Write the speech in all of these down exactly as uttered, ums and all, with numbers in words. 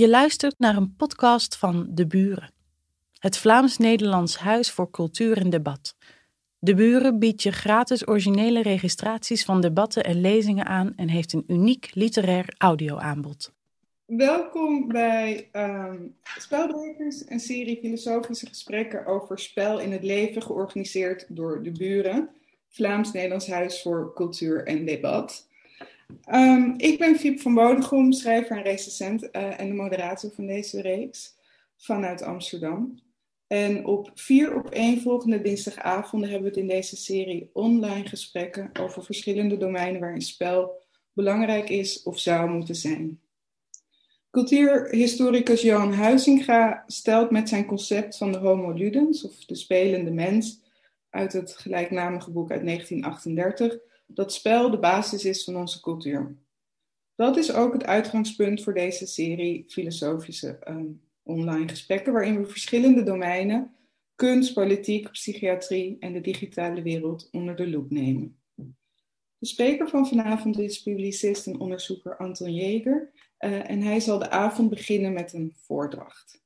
Je luistert naar een podcast van De Buren, het Vlaams-Nederlands Huis voor Cultuur en Debat. De Buren biedt je gratis originele registraties van debatten en lezingen aan en heeft een uniek literair audioaanbod. Welkom bij uh, Spelbrekers, een serie filosofische gesprekken over spel in het leven, georganiseerd door De Buren, Vlaams-Nederlands Huis voor Cultuur en Debat. Um, ik ben Fiep van Bodegom, schrijver en recensent uh, en de moderator van deze reeks vanuit Amsterdam. En op vier op één volgende dinsdagavonden hebben we het in deze serie online gesprekken over verschillende domeinen waarin spel belangrijk is of zou moeten zijn. Cultuurhistoricus Johan Huizinga stelt met zijn concept van de homo ludens, of de spelende mens, uit het gelijknamige boek uit negentien achtendertig, dat spel de basis is van onze cultuur. Dat is ook het uitgangspunt voor deze serie filosofische um, online gesprekken, waarin we verschillende domeinen, kunst, politiek, psychiatrie en de digitale wereld onder de loep nemen. De spreker van vanavond is publicist en onderzoeker Anton Jäger uh, en hij zal de avond beginnen met een voordracht.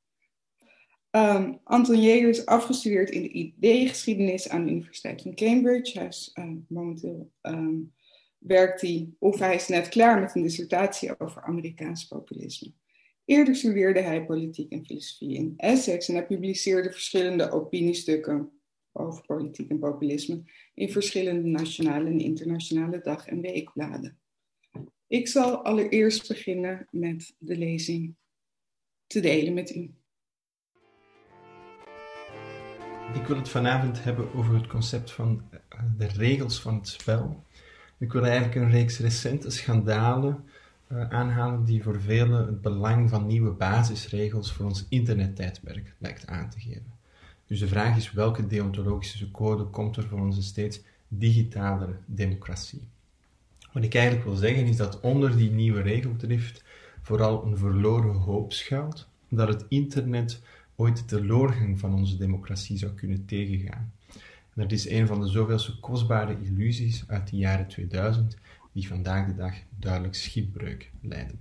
Um, Anton Jäger is afgestudeerd in de I D-geschiedenis aan de Universiteit van Cambridge. Hij is, uh, momenteel um, werkt hij, of hij is net klaar met een dissertatie over Amerikaans populisme. Eerder studeerde hij politiek en filosofie in Essex en hij publiceerde verschillende opiniestukken over politiek en populisme in verschillende nationale en internationale dag- en weekbladen. Ik zal allereerst beginnen met de lezing te delen met u. Ik wil het vanavond hebben over het concept van de regels van het spel. Ik wil eigenlijk een reeks recente schandalen uh, aanhalen die voor velen het belang van nieuwe basisregels voor ons internettijdperk lijkt aan te geven. Dus de vraag is, welke deontologische code komt er voor onze steeds digitalere democratie? Wat ik eigenlijk wil zeggen is dat onder die nieuwe regeldrift vooral een verloren hoop schuilt dat het internet ooit de teloorgang van onze democratie zou kunnen tegengaan. En dat is een van de zoveelste kostbare illusies uit de jaren tweeduizend die vandaag de dag duidelijk schipbreuk leiden.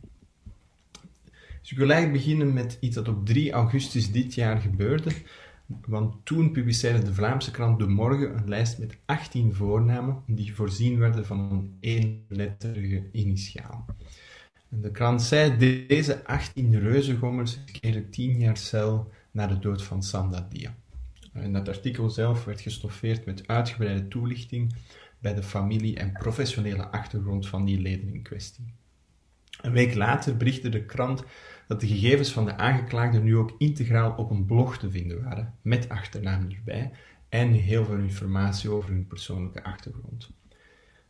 Dus ik wil eigenlijk beginnen met iets dat op drie augustus dit jaar gebeurde. Want toen publiceerde de Vlaamse krant De Morgen een lijst met achttien voornamen die voorzien werden van een eenletterige initiaal. En de krant zei, deze achttien reuzegommers kregen tien jaar cel na de dood van Sanda Dia. En dat artikel zelf werd gestoffeerd met uitgebreide toelichting bij de familie en professionele achtergrond van die leden in kwestie. Een week later berichtte de krant dat de gegevens van de aangeklaagden nu ook integraal op een blog te vinden waren, met achternaam erbij, en heel veel informatie over hun persoonlijke achtergrond.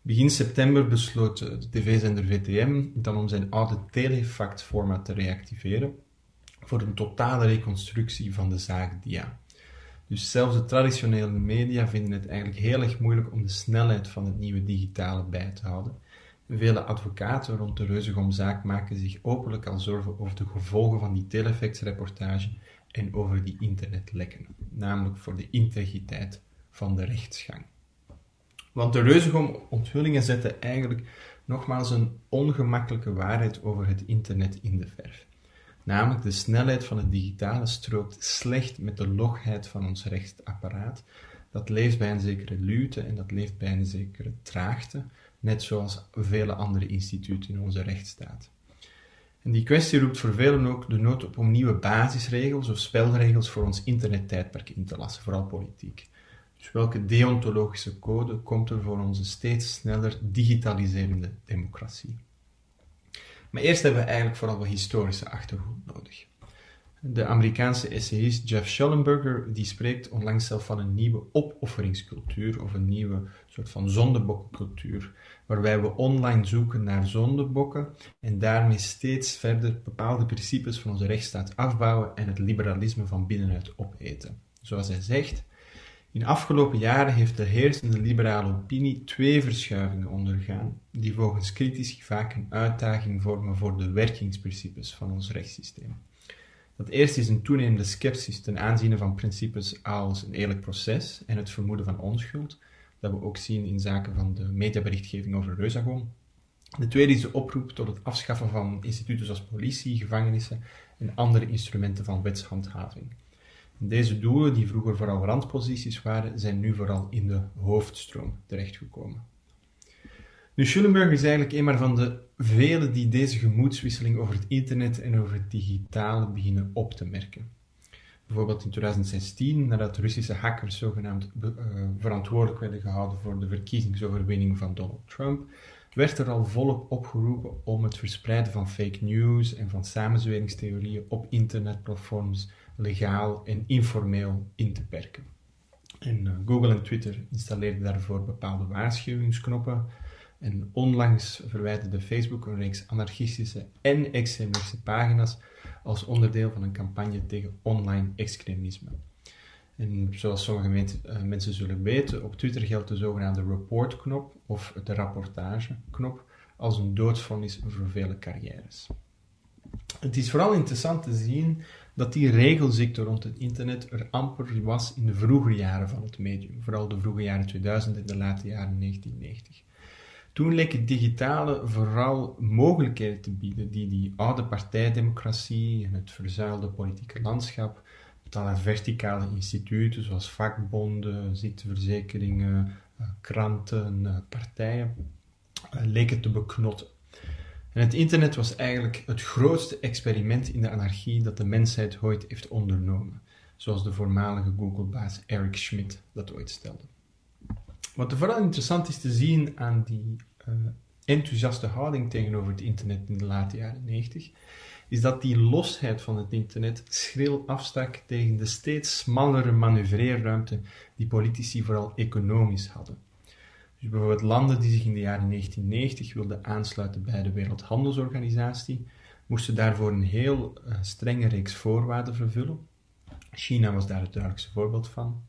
Begin september besloot de tv-zender V T M dan om zijn oude telefact-format te reactiveren voor een totale reconstructie van de zaak Dia. Dus zelfs de traditionele media vinden het eigenlijk heel erg moeilijk om de snelheid van het nieuwe digitale bij te houden. Vele advocaten rond de Reuzegomzaak maken zich openlijk al zorgen over de gevolgen van die telefactreportage en over die internetlekken, namelijk voor de integriteit van de rechtsgang. Want de Reuzegom-onthullingen zetten eigenlijk nogmaals een ongemakkelijke waarheid over het internet in de verf. Namelijk, de snelheid van het digitale strookt slecht met de logheid van ons rechtsapparaat. Dat leeft bij een zekere luwte en dat leeft bij een zekere traagte, net zoals vele andere instituten in onze rechtsstaat. En die kwestie roept voor velen ook de nood op om nieuwe basisregels of spelregels voor ons internettijdperk in te lassen, vooral politiek. Dus welke deontologische code komt er voor onze steeds sneller digitaliserende democratie? Maar eerst hebben we eigenlijk vooral wat historische achtergrond nodig. De Amerikaanse essayist Jeff Schellenberger die spreekt onlangs zelf van een nieuwe opofferingscultuur of een nieuwe soort van zondebokkencultuur, waarbij we online zoeken naar zondebokken en daarmee steeds verder bepaalde principes van onze rechtsstaat afbouwen en het liberalisme van binnenuit opeten. Zoals hij zegt, in de afgelopen jaren heeft de heersende liberale opinie twee verschuivingen ondergaan, die volgens critici vaak een uitdaging vormen voor de werkingsprincipes van ons rechtssysteem. Dat eerste is een toenemende sceptisch ten aanzien van principes als een eerlijk proces en het vermoeden van onschuld, dat we ook zien in zaken van de mediaberichtgeving over Reuzegom, De tweede is de oproep tot het afschaffen van instituten zoals politie, gevangenissen en andere instrumenten van wetshandhaving. Deze doelen, die vroeger vooral randposities waren, zijn nu vooral in de hoofdstroom terechtgekomen. Nu, Schullenberger is eigenlijk een maar van de velen die deze gemoedswisseling over het internet en over het digitale beginnen op te merken. Bijvoorbeeld in twintig zestien, nadat Russische hackers zogenaamd be- uh, verantwoordelijk werden gehouden voor de verkiezingsoverwinning van Donald Trump, werd er al volop opgeroepen om het verspreiden van fake news en van samenzweringstheorieën op internetplatforms legaal en informeel in te perken. En uh, Google en Twitter installeerden daarvoor bepaalde waarschuwingsknoppen. En onlangs verwijderde Facebook een reeks anarchistische en extremistische pagina's als onderdeel van een campagne tegen online extremisme. En zoals sommige met, uh, mensen zullen weten, op Twitter geldt de zogenaamde report-knop of de rapportage-knop als een doodsvonnis voor vele carrières. Het is vooral interessant te zien dat die regelziekte rond het internet er amper was in de vroege jaren van het medium, vooral de vroege jaren tweeduizend en de late jaren negentien negentig. Toen leek het digitale vooral mogelijkheden te bieden die die oude partijdemocratie en het verzuilde politieke landschap, bepaalde verticale instituten zoals vakbonden, ziekteverzekeringen, kranten, partijen, leken te beknotten. En het internet was eigenlijk het grootste experiment in de anarchie dat de mensheid ooit heeft ondernomen, zoals de voormalige Google-baas Eric Schmidt dat ooit stelde. Wat er vooral interessant is te zien aan die uh, enthousiaste houding tegenover het internet in de late jaren negentig, is dat die losheid van het internet schril afstak tegen de steeds smallere manoeuvreerruimte die politici vooral economisch hadden. Dus bijvoorbeeld landen die zich in de jaren negentien negentig wilden aansluiten bij de Wereldhandelsorganisatie, moesten daarvoor een heel uh, strenge reeks voorwaarden vervullen. China was daar het duidelijkste voorbeeld van.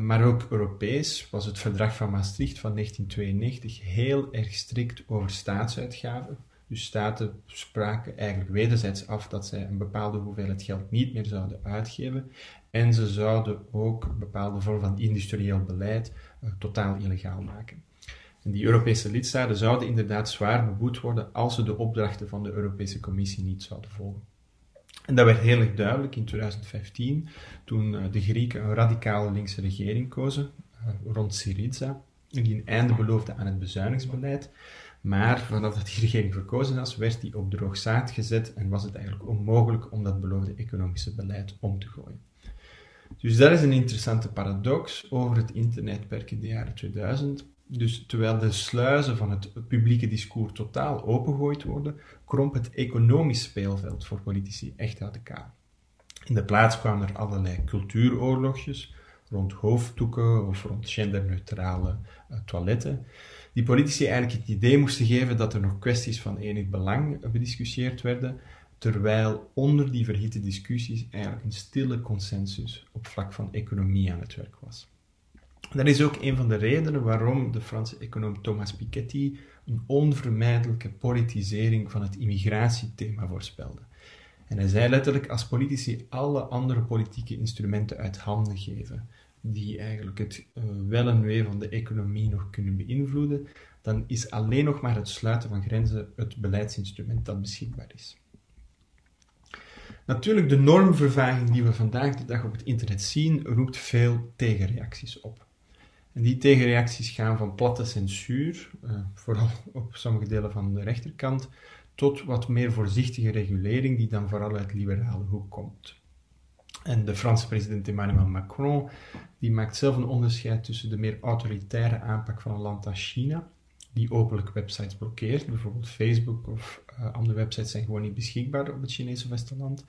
Maar ook Europees was het Verdrag van Maastricht van negentien tweeënnegentig heel erg strikt over staatsuitgaven. Dus staten spraken eigenlijk wederzijds af dat zij een bepaalde hoeveelheid geld niet meer zouden uitgeven. En ze zouden ook een bepaalde vorm van industrieel beleid uh, totaal illegaal maken. En die Europese lidstaten zouden inderdaad zwaar beboet worden als ze de opdrachten van de Europese Commissie niet zouden volgen. En dat werd heel erg duidelijk in twintig vijftien, toen de Grieken een radicale linkse regering kozen, rond Syriza, die een einde beloofde aan het bezuinigingsbeleid. Maar vanaf die regering verkozen was, werd die op droog zaad gezet en was het eigenlijk onmogelijk om dat beloofde economische beleid om te gooien. Dus dat is een interessante paradox over het internetperk in de jaren tweeduizend. Dus terwijl de sluizen van het publieke discours totaal opengegooid worden, kromp het economisch speelveld voor politici echt uit elkaar. In de plaats kwamen er allerlei cultuuroorlogjes rond hoofddoeken of rond genderneutrale uh, toiletten, die politici eigenlijk het idee moesten geven dat er nog kwesties van enig belang bediscussieerd werden, terwijl onder die verhitte discussies eigenlijk een stille consensus op vlak van economie aan het werk was. Dat is ook een van de redenen waarom de Franse econoom Thomas Piketty een onvermijdelijke politisering van het immigratiethema voorspelde. En hij zei letterlijk, als politici alle andere politieke instrumenten uit handen geven, die eigenlijk het uh, wel en wee van de economie nog kunnen beïnvloeden, dan is alleen nog maar het sluiten van grenzen het beleidsinstrument dat beschikbaar is. Natuurlijk, de normvervaging die we vandaag de dag op het internet zien, roept veel tegenreacties op. En die tegenreacties gaan van platte censuur, eh, vooral op sommige delen van de rechterkant, tot wat meer voorzichtige regulering die dan vooral uit liberale hoek komt. En de Franse president Emmanuel Macron, die maakt zelf een onderscheid tussen de meer autoritaire aanpak van een land als China, die openlijk websites blokkeert, bijvoorbeeld Facebook of uh, andere websites zijn gewoon niet beschikbaar op het Chinese vasteland,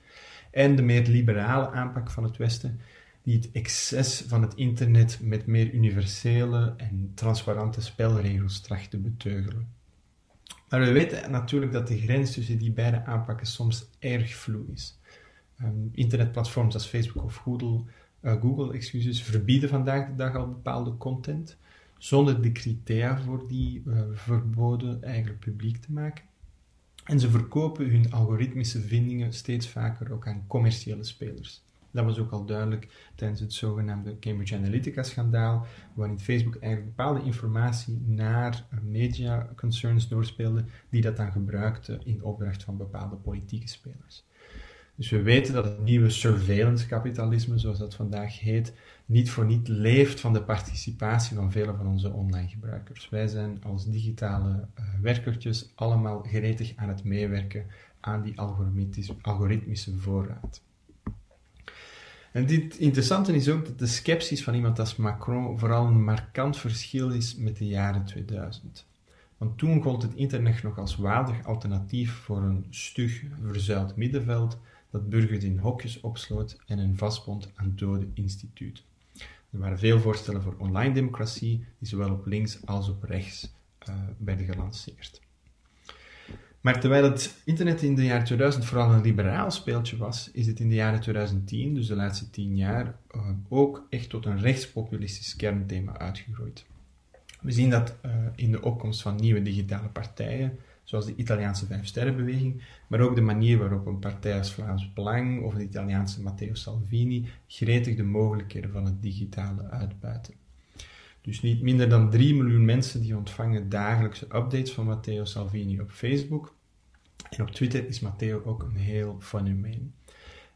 en de meer liberale aanpak van het Westen, die het excess van het internet met meer universele en transparante spelregels tracht te beteugelen. Maar we weten natuurlijk dat de grens tussen die beide aanpakken soms erg vloei is. Um, internetplatforms als Facebook of Google, uh, Google excuses, verbieden vandaag de dag al bepaalde content, zonder de criteria voor die uh, verboden eigenlijk publiek te maken. En ze verkopen hun algoritmische vindingen steeds vaker ook aan commerciële spelers. Dat was ook al duidelijk tijdens het zogenaamde Cambridge Analytica-schandaal, waarin Facebook eigenlijk bepaalde informatie naar media concerns doorspeelde, die dat dan gebruikte in opdracht van bepaalde politieke spelers. Dus we weten dat het nieuwe surveillance-kapitalisme, zoals dat vandaag heet, niet voor niet leeft van de participatie van vele van onze online gebruikers. Wij zijn als digitale werkertjes allemaal gretig aan het meewerken aan die algoritmische voorraad. En dit interessante is ook dat de sceptisch van iemand als Macron vooral een markant verschil is met de jaren tweeduizend. Want toen gold het internet nog als waardig alternatief voor een stug, verzuild middenveld dat burgers in hokjes opsloot en een vastbond aan dode instituten. Er waren veel voorstellen voor online democratie, die zowel op links als op rechts uh, werden gelanceerd. Maar terwijl het internet in de jaren tweeduizend vooral een liberaal speeltje was, is het in de jaren tweeduizend tien, dus de laatste tien jaar, uh, ook echt tot een rechtspopulistisch kernthema uitgegroeid. We zien dat uh, in de opkomst van nieuwe digitale partijen, zoals de Italiaanse Vijf Sterrenbeweging, maar ook de manier waarop een partij als Vlaams Belang of de Italiaanse Matteo Salvini gretig de mogelijkheden van het digitale uitbuiten. Dus niet minder dan drie miljoen mensen die ontvangen dagelijkse updates van Matteo Salvini op Facebook. En op Twitter is Matteo ook een heel fenomeen.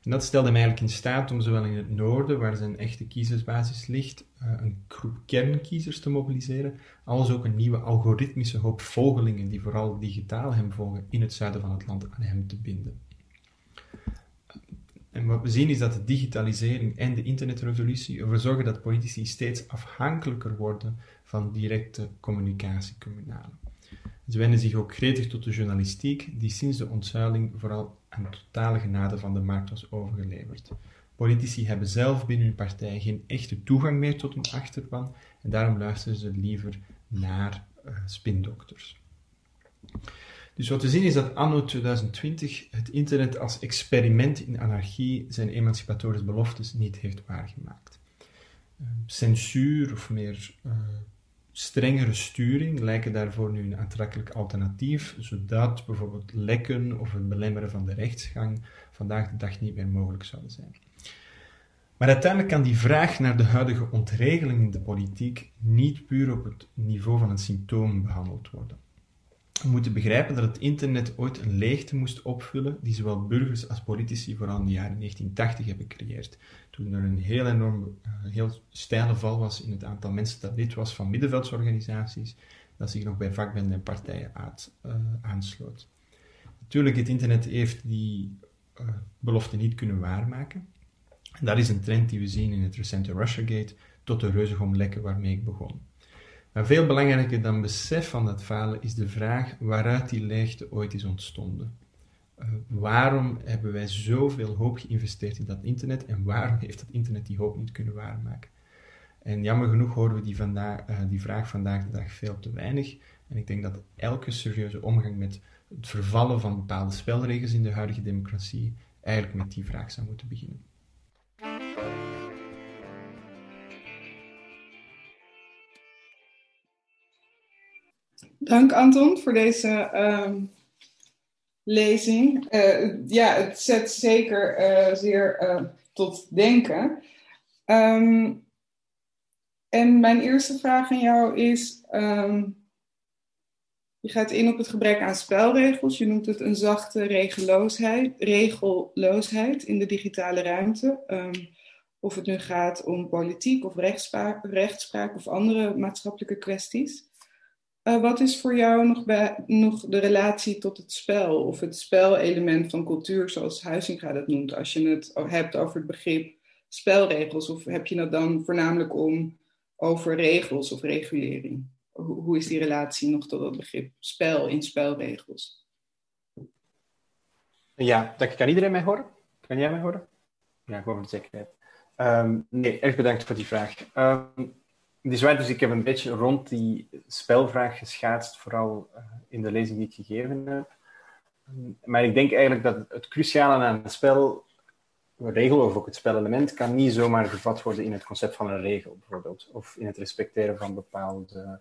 En dat stelde hem eigenlijk in staat om zowel in het noorden, waar zijn echte kiezersbasis ligt, een groep kernkiezers te mobiliseren, als ook een nieuwe algoritmische hoop volgelingen die vooral digitaal hem volgen, in het zuiden van het land aan hem te binden. En wat we zien is dat de digitalisering en de internetrevolutie ervoor zorgen dat politici steeds afhankelijker worden van directe communicatiekanalen. Ze wenden zich ook gretig tot de journalistiek, die sinds de ontzuiling vooral aan totale genade van de markt was overgeleverd. Politici hebben zelf binnen hun partij geen echte toegang meer tot hun achterban en daarom luisteren ze liever naar uh, spindokters. Dus wat we zien is dat anno tweeduizend twintig het internet als experiment in anarchie zijn emancipatorische beloftes niet heeft waargemaakt. Uh, censuur of meer... Uh, Strengere sturing lijken daarvoor nu een aantrekkelijk alternatief, zodat bijvoorbeeld lekken of het belemmeren van de rechtsgang vandaag de dag niet meer mogelijk zouden zijn. Maar uiteindelijk kan die vraag naar de huidige ontregeling in de politiek niet puur op het niveau van een symptoom behandeld worden. We moeten begrijpen dat het internet ooit een leegte moest opvullen die zowel burgers als politici vooral in de jaren negentien tachtig hebben gecreëerd. Toen er een heel enorm, heel steile val was in het aantal mensen dat lid was van middenveldsorganisaties, dat zich nog bij vakbenden en partijen uit, uh, aansloot. Natuurlijk, het internet heeft die uh, belofte niet kunnen waarmaken. En dat is een trend die we zien in het recente Russiagate tot de Reuzegomlekken waarmee ik begon. Maar veel belangrijker dan besef van dat falen is de vraag waaruit die leegte ooit is ontstonden. Uh, waarom hebben wij zoveel hoop geïnvesteerd in dat internet en waarom heeft dat internet die hoop niet kunnen waarmaken? En jammer genoeg horen we die, vandaag, uh, die vraag vandaag de dag veel te weinig. En ik denk dat elke serieuze omgang met het vervallen van bepaalde spelregels in de huidige democratie eigenlijk met die vraag zou moeten beginnen. Dank Anton voor deze uh, lezing. Uh, ja, het zet zeker uh, zeer uh, tot denken. Um, en mijn eerste vraag aan jou is, um, je gaat in op het gebrek aan spelregels. Je noemt het een zachte regeloosheid, regelloosheid in de digitale ruimte. Um, of het nu gaat om politiek of rechtspraak, rechtspraak of andere maatschappelijke kwesties. Uh, wat is voor jou nog, bij, nog de relatie tot het spel of het spelelement van cultuur, zoals Huizinga dat noemt, als je het hebt over het begrip spelregels? Of heb je dat dan voornamelijk om over regels of regulering? Hoe, hoe is die relatie nog tot dat begrip spel in spelregels? Ja, kan iedereen mij horen? Kan jij mij horen? Ja, gewoon voor de zekerheid. Um, nee, erg bedankt voor die vraag. Um, Het is waar, dus ik heb een beetje rond die spelvraag geschaatst, vooral in de lezing die ik gegeven heb. Maar ik denk eigenlijk dat het cruciale aan een spelregel, of ook het spelelement, kan niet zomaar gevat worden in het concept van een regel, bijvoorbeeld. Of in het respecteren van bepaalde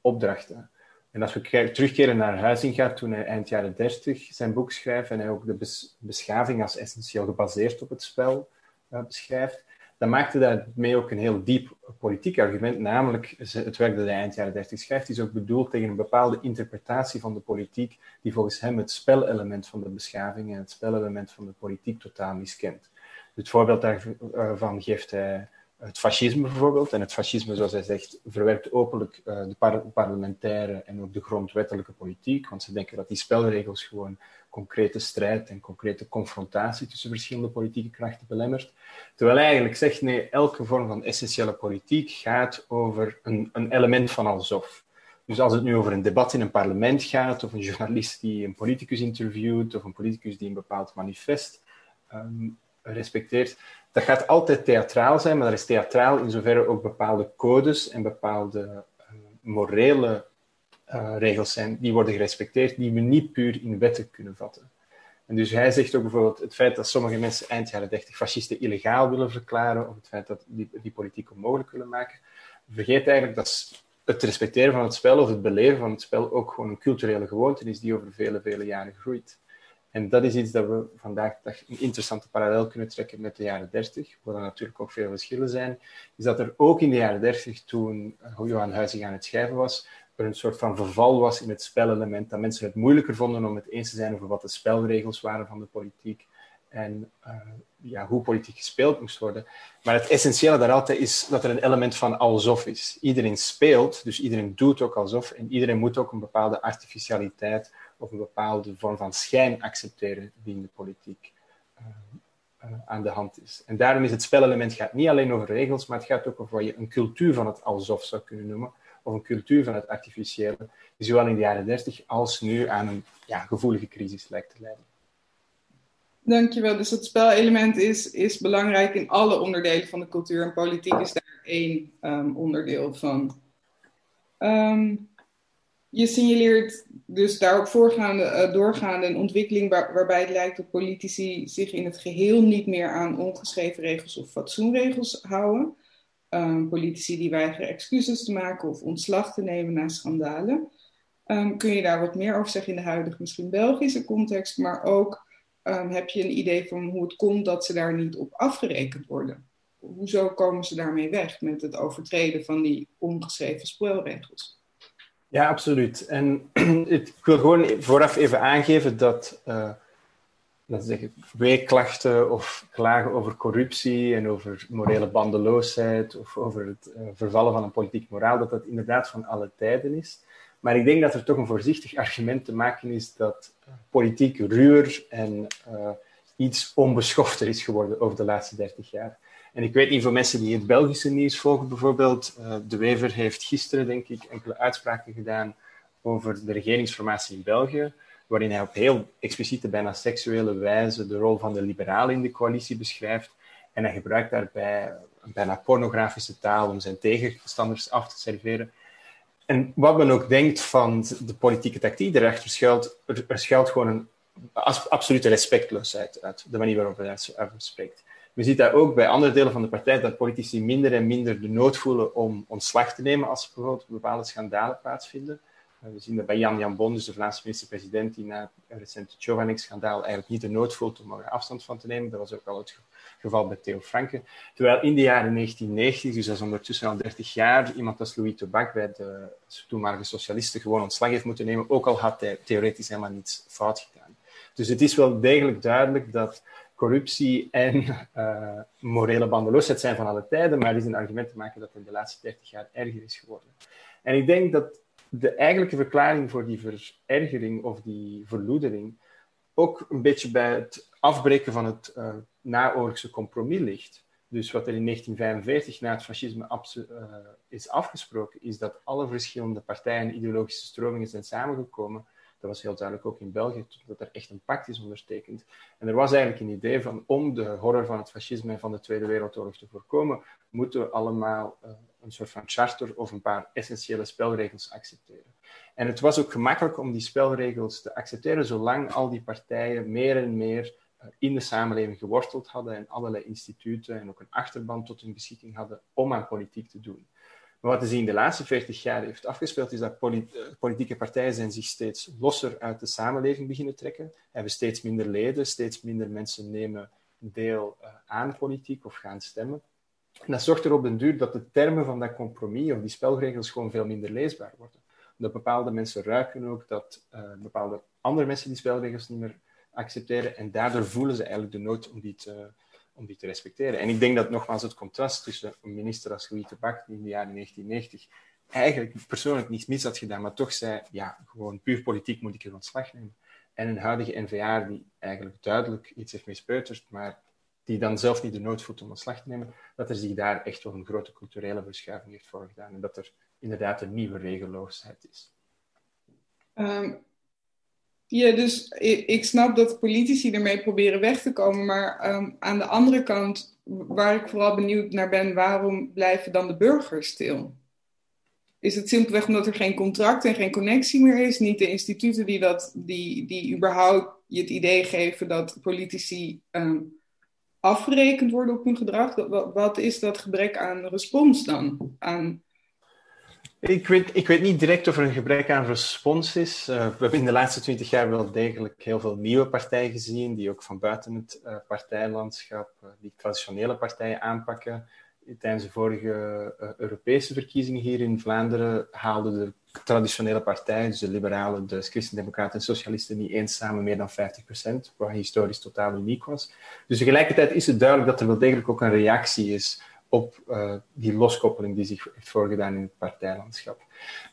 opdrachten. En als we terugkeren naar Huizinga, toen hij eind jaren dertig zijn boek schrijft, en hij ook de beschaving als essentieel gebaseerd op het spel uh, beschrijft, dan maakte daarmee ook een heel diep politiek argument, namelijk het werk dat hij eind jaren dertig schrijft, is ook bedoeld tegen een bepaalde interpretatie van de politiek die volgens hem het spelelement van de beschaving en het spelelement van de politiek totaal miskent. Het voorbeeld daarvan geeft hij het fascisme bijvoorbeeld, en het fascisme, zoals hij zegt, verwerpt openlijk de par- parlementaire en ook de grondwettelijke politiek, want ze denken dat die spelregels gewoon concrete strijd en concrete confrontatie tussen verschillende politieke krachten belemmert. Terwijl hij eigenlijk zegt, nee, elke vorm van essentiële politiek gaat over een, een element van alsof. Dus als het nu over een debat in een parlement gaat, of een journalist die een politicus interviewt, of een politicus die een bepaald manifest um, respecteert, dat gaat altijd theatraal zijn, maar er is theatraal in zoverre ook bepaalde codes en bepaalde uh, morele Uh, regels zijn, die worden gerespecteerd, die we niet puur in wetten kunnen vatten. En dus hij zegt ook bijvoorbeeld het feit dat sommige mensen eind jaren dertig fascisten illegaal willen verklaren, of het feit dat die, die politiek onmogelijk willen maken, vergeet eigenlijk dat het respecteren van het spel of het beleven van het spel ook gewoon een culturele gewoonte is die over vele, vele jaren groeit. En dat is iets dat we vandaag een interessante parallel kunnen trekken met de jaren dertig, waar er natuurlijk ook veel verschillen zijn, is dat er ook in de jaren dertig, toen Johan Huizinga aan het schrijven was, er een soort van verval was in het spelelement, dat mensen het moeilijker vonden om het eens te zijn over wat de spelregels waren van de politiek en uh, ja, hoe politiek gespeeld moest worden. Maar het essentiële daar altijd is dat er een element van alsof is. Iedereen speelt, dus iedereen doet ook alsof en iedereen moet ook een bepaalde artificialiteit of een bepaalde vorm van schijn accepteren die in de politiek uh, uh, aan de hand is. En daarom is het spelelement gaat niet alleen over regels, maar het gaat ook over wat je een cultuur van het alsof zou kunnen noemen, of een cultuur van het artificiële, die zowel in de jaren dertig als nu aan een ja, gevoelige crisis lijkt te leiden. Dankjewel. Dus het spelelement is, is belangrijk in alle onderdelen van de cultuur en politiek is daar één um, onderdeel van. Um, je signaleert dus daarop voorgaande, uh, doorgaande een ontwikkeling waar, waarbij het lijkt dat politici zich in het geheel niet meer aan ongeschreven regels of fatsoenregels houden. Um, politici die weigeren excuses te maken of ontslag te nemen na schandalen. Um, kun je daar wat meer over zeggen in de huidige, misschien Belgische context, maar ook um, heb je een idee van hoe het komt dat ze daar niet op afgerekend worden? Hoezo komen ze daarmee weg met het overtreden van die ongeschreven spelregels? Ja, absoluut. En ik wil gewoon vooraf even aangeven dat... Uh, Dat is weeklachten of klagen over corruptie en over morele bandeloosheid of over het uh, vervallen van een politiek moraal, dat dat inderdaad van alle tijden is. Maar ik denk dat er toch een voorzichtig argument te maken is dat politiek ruwer en uh, iets onbeschofter is geworden over de laatste dertig jaar. En ik weet niet, voor mensen die het Belgische nieuws volgen bijvoorbeeld, uh, De Wever heeft gisteren, denk ik, enkele uitspraken gedaan over de regeringsformatie in België, waarin hij op heel expliciete, bijna seksuele wijze de rol van de liberalen in de coalitie beschrijft. En hij gebruikt daarbij een bijna pornografische taal om zijn tegenstanders af te serveren. En wat men ook denkt van de politieke tactiek daarachter schuilt, er schuilt gewoon een absolute respectloosheid uit, de manier waarop hij daarover spreekt. We zien dat ook bij andere delen van de partij, dat politici minder en minder de nood voelen om ontslag te nemen als bijvoorbeeld bepaalde schandalen plaatsvinden. We zien dat bij Jan Jambon, dus de Vlaamse minister-president, die na het recente Chovanec-schandaal eigenlijk niet de nood voelt om er afstand van te nemen. Dat was ook al het geval bij Theo Franken. Terwijl in de jaren negentien negentig, dus dat is ondertussen al dertig jaar, iemand als Louis Toback bij de toenmalige socialisten gewoon ontslag heeft moeten nemen, ook al had hij theoretisch helemaal niets fout gedaan. Dus het is wel degelijk duidelijk dat corruptie en uh, morele bandeloosheid zijn van alle tijden, maar er is een argument te maken dat het de laatste dertig jaar erger is geworden. En ik denk dat de eigenlijke verklaring voor die verergering of die verloedering ook een beetje bij het afbreken van het uh, naoorlogse compromis ligt. Dus wat er in negentien vijfenveertig na het fascisme abso- uh, is afgesproken, is dat alle verschillende partijen en ideologische stromingen zijn samengekomen. Dat was heel duidelijk ook in België, dat er echt een pact is ondertekend. En er was eigenlijk een idee van, om de horror van het fascisme en van de Tweede Wereldoorlog te voorkomen, moeten we allemaal uh, een soort van charter of een paar essentiële spelregels accepteren. En het was ook gemakkelijk om die spelregels te accepteren, zolang al die partijen meer en meer uh, in de samenleving geworteld hadden en allerlei instituten en ook een achterban tot hun beschikking hadden om aan politiek te doen. Maar wat er zich in de laatste veertig jaar heeft afgespeeld, is dat politieke partijen zijn zich steeds losser uit de samenleving beginnen trekken. Hebben steeds minder leden, steeds minder mensen nemen deel uh, aan politiek of gaan stemmen. En dat zorgt er op den duur dat de termen van dat compromis of die spelregels gewoon veel minder leesbaar worden. Omdat bepaalde mensen ruiken ook dat uh, bepaalde andere mensen die spelregels niet meer accepteren en daardoor voelen ze eigenlijk de nood om die te, om die te respecteren. En ik denk dat nogmaals het contrast tussen een minister als Louis de Bach die in de jaren negentien negentig eigenlijk persoonlijk niets mis had gedaan, maar toch zei, ja, gewoon puur politiek moet ik er ontslag nemen. En een huidige N V A die eigenlijk duidelijk iets heeft mispeuterd, maar die dan zelf niet de nood voelt om ontslag te nemen, dat er zich daar echt wel een grote culturele verschuiving heeft voorgedaan en dat er inderdaad een nieuwe regelloosheid is. Um, ja, dus ik, ik snap dat politici ermee proberen weg te komen, maar um, aan de andere kant, waar ik vooral benieuwd naar ben, waarom blijven dan de burgers stil? Is het simpelweg omdat er geen contract en geen connectie meer is? Niet de instituten die, dat, die, die überhaupt je het idee geven dat politici um, afgerekend worden op hun gedrag? Wat, wat is dat gebrek aan respons dan? Aan... Ik, weet, ik weet niet direct of er een gebrek aan respons is. Uh, we hebben in de laatste twintig jaar wel degelijk heel veel nieuwe partijen gezien, die ook van buiten het uh, partijlandschap, uh, die traditionele partijen aanpakken. Tijdens de vorige uh, Europese verkiezingen hier in Vlaanderen haalden de traditionele partijen, dus de liberalen, de christendemocraten en socialisten, niet eens samen meer dan vijftig procent, wat historisch totaal uniek was. Dus tegelijkertijd is het duidelijk dat er wel degelijk ook een reactie is op uh, die loskoppeling die zich heeft voorgedaan in het partijlandschap.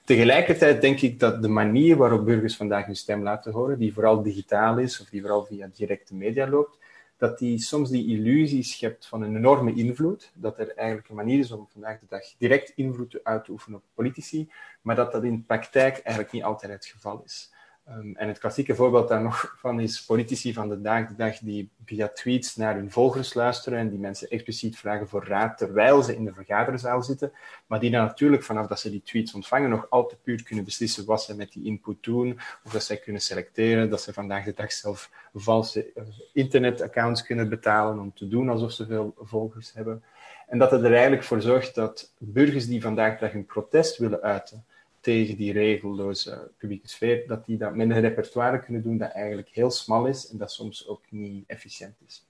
Tegelijkertijd denk ik dat de manier waarop burgers vandaag hun stem laten horen, die vooral digitaal is of die vooral via directe media loopt, dat die soms die illusie schept van een enorme invloed, dat er eigenlijk een manier is om vandaag de dag direct invloed uit te oefenen op politici, maar dat dat in de praktijk eigenlijk niet altijd het geval is. Um, en het klassieke voorbeeld daar nog van is politici van de dag de dag die via tweets naar hun volgers luisteren en die mensen expliciet vragen voor raad terwijl ze in de vergaderzaal zitten, maar die dan natuurlijk vanaf dat ze die tweets ontvangen nog al te puur kunnen beslissen wat ze met die input doen, of dat zij kunnen selecteren, dat ze vandaag de dag zelf valse uh, internetaccounts kunnen betalen om te doen alsof ze veel volgers hebben. En dat het er eigenlijk voor zorgt dat burgers die vandaag de dag hun protest willen uiten tegen die regelloze publieke sfeer, dat die dat met een repertoire kunnen doen dat eigenlijk heel smal is en dat soms ook niet efficiënt is.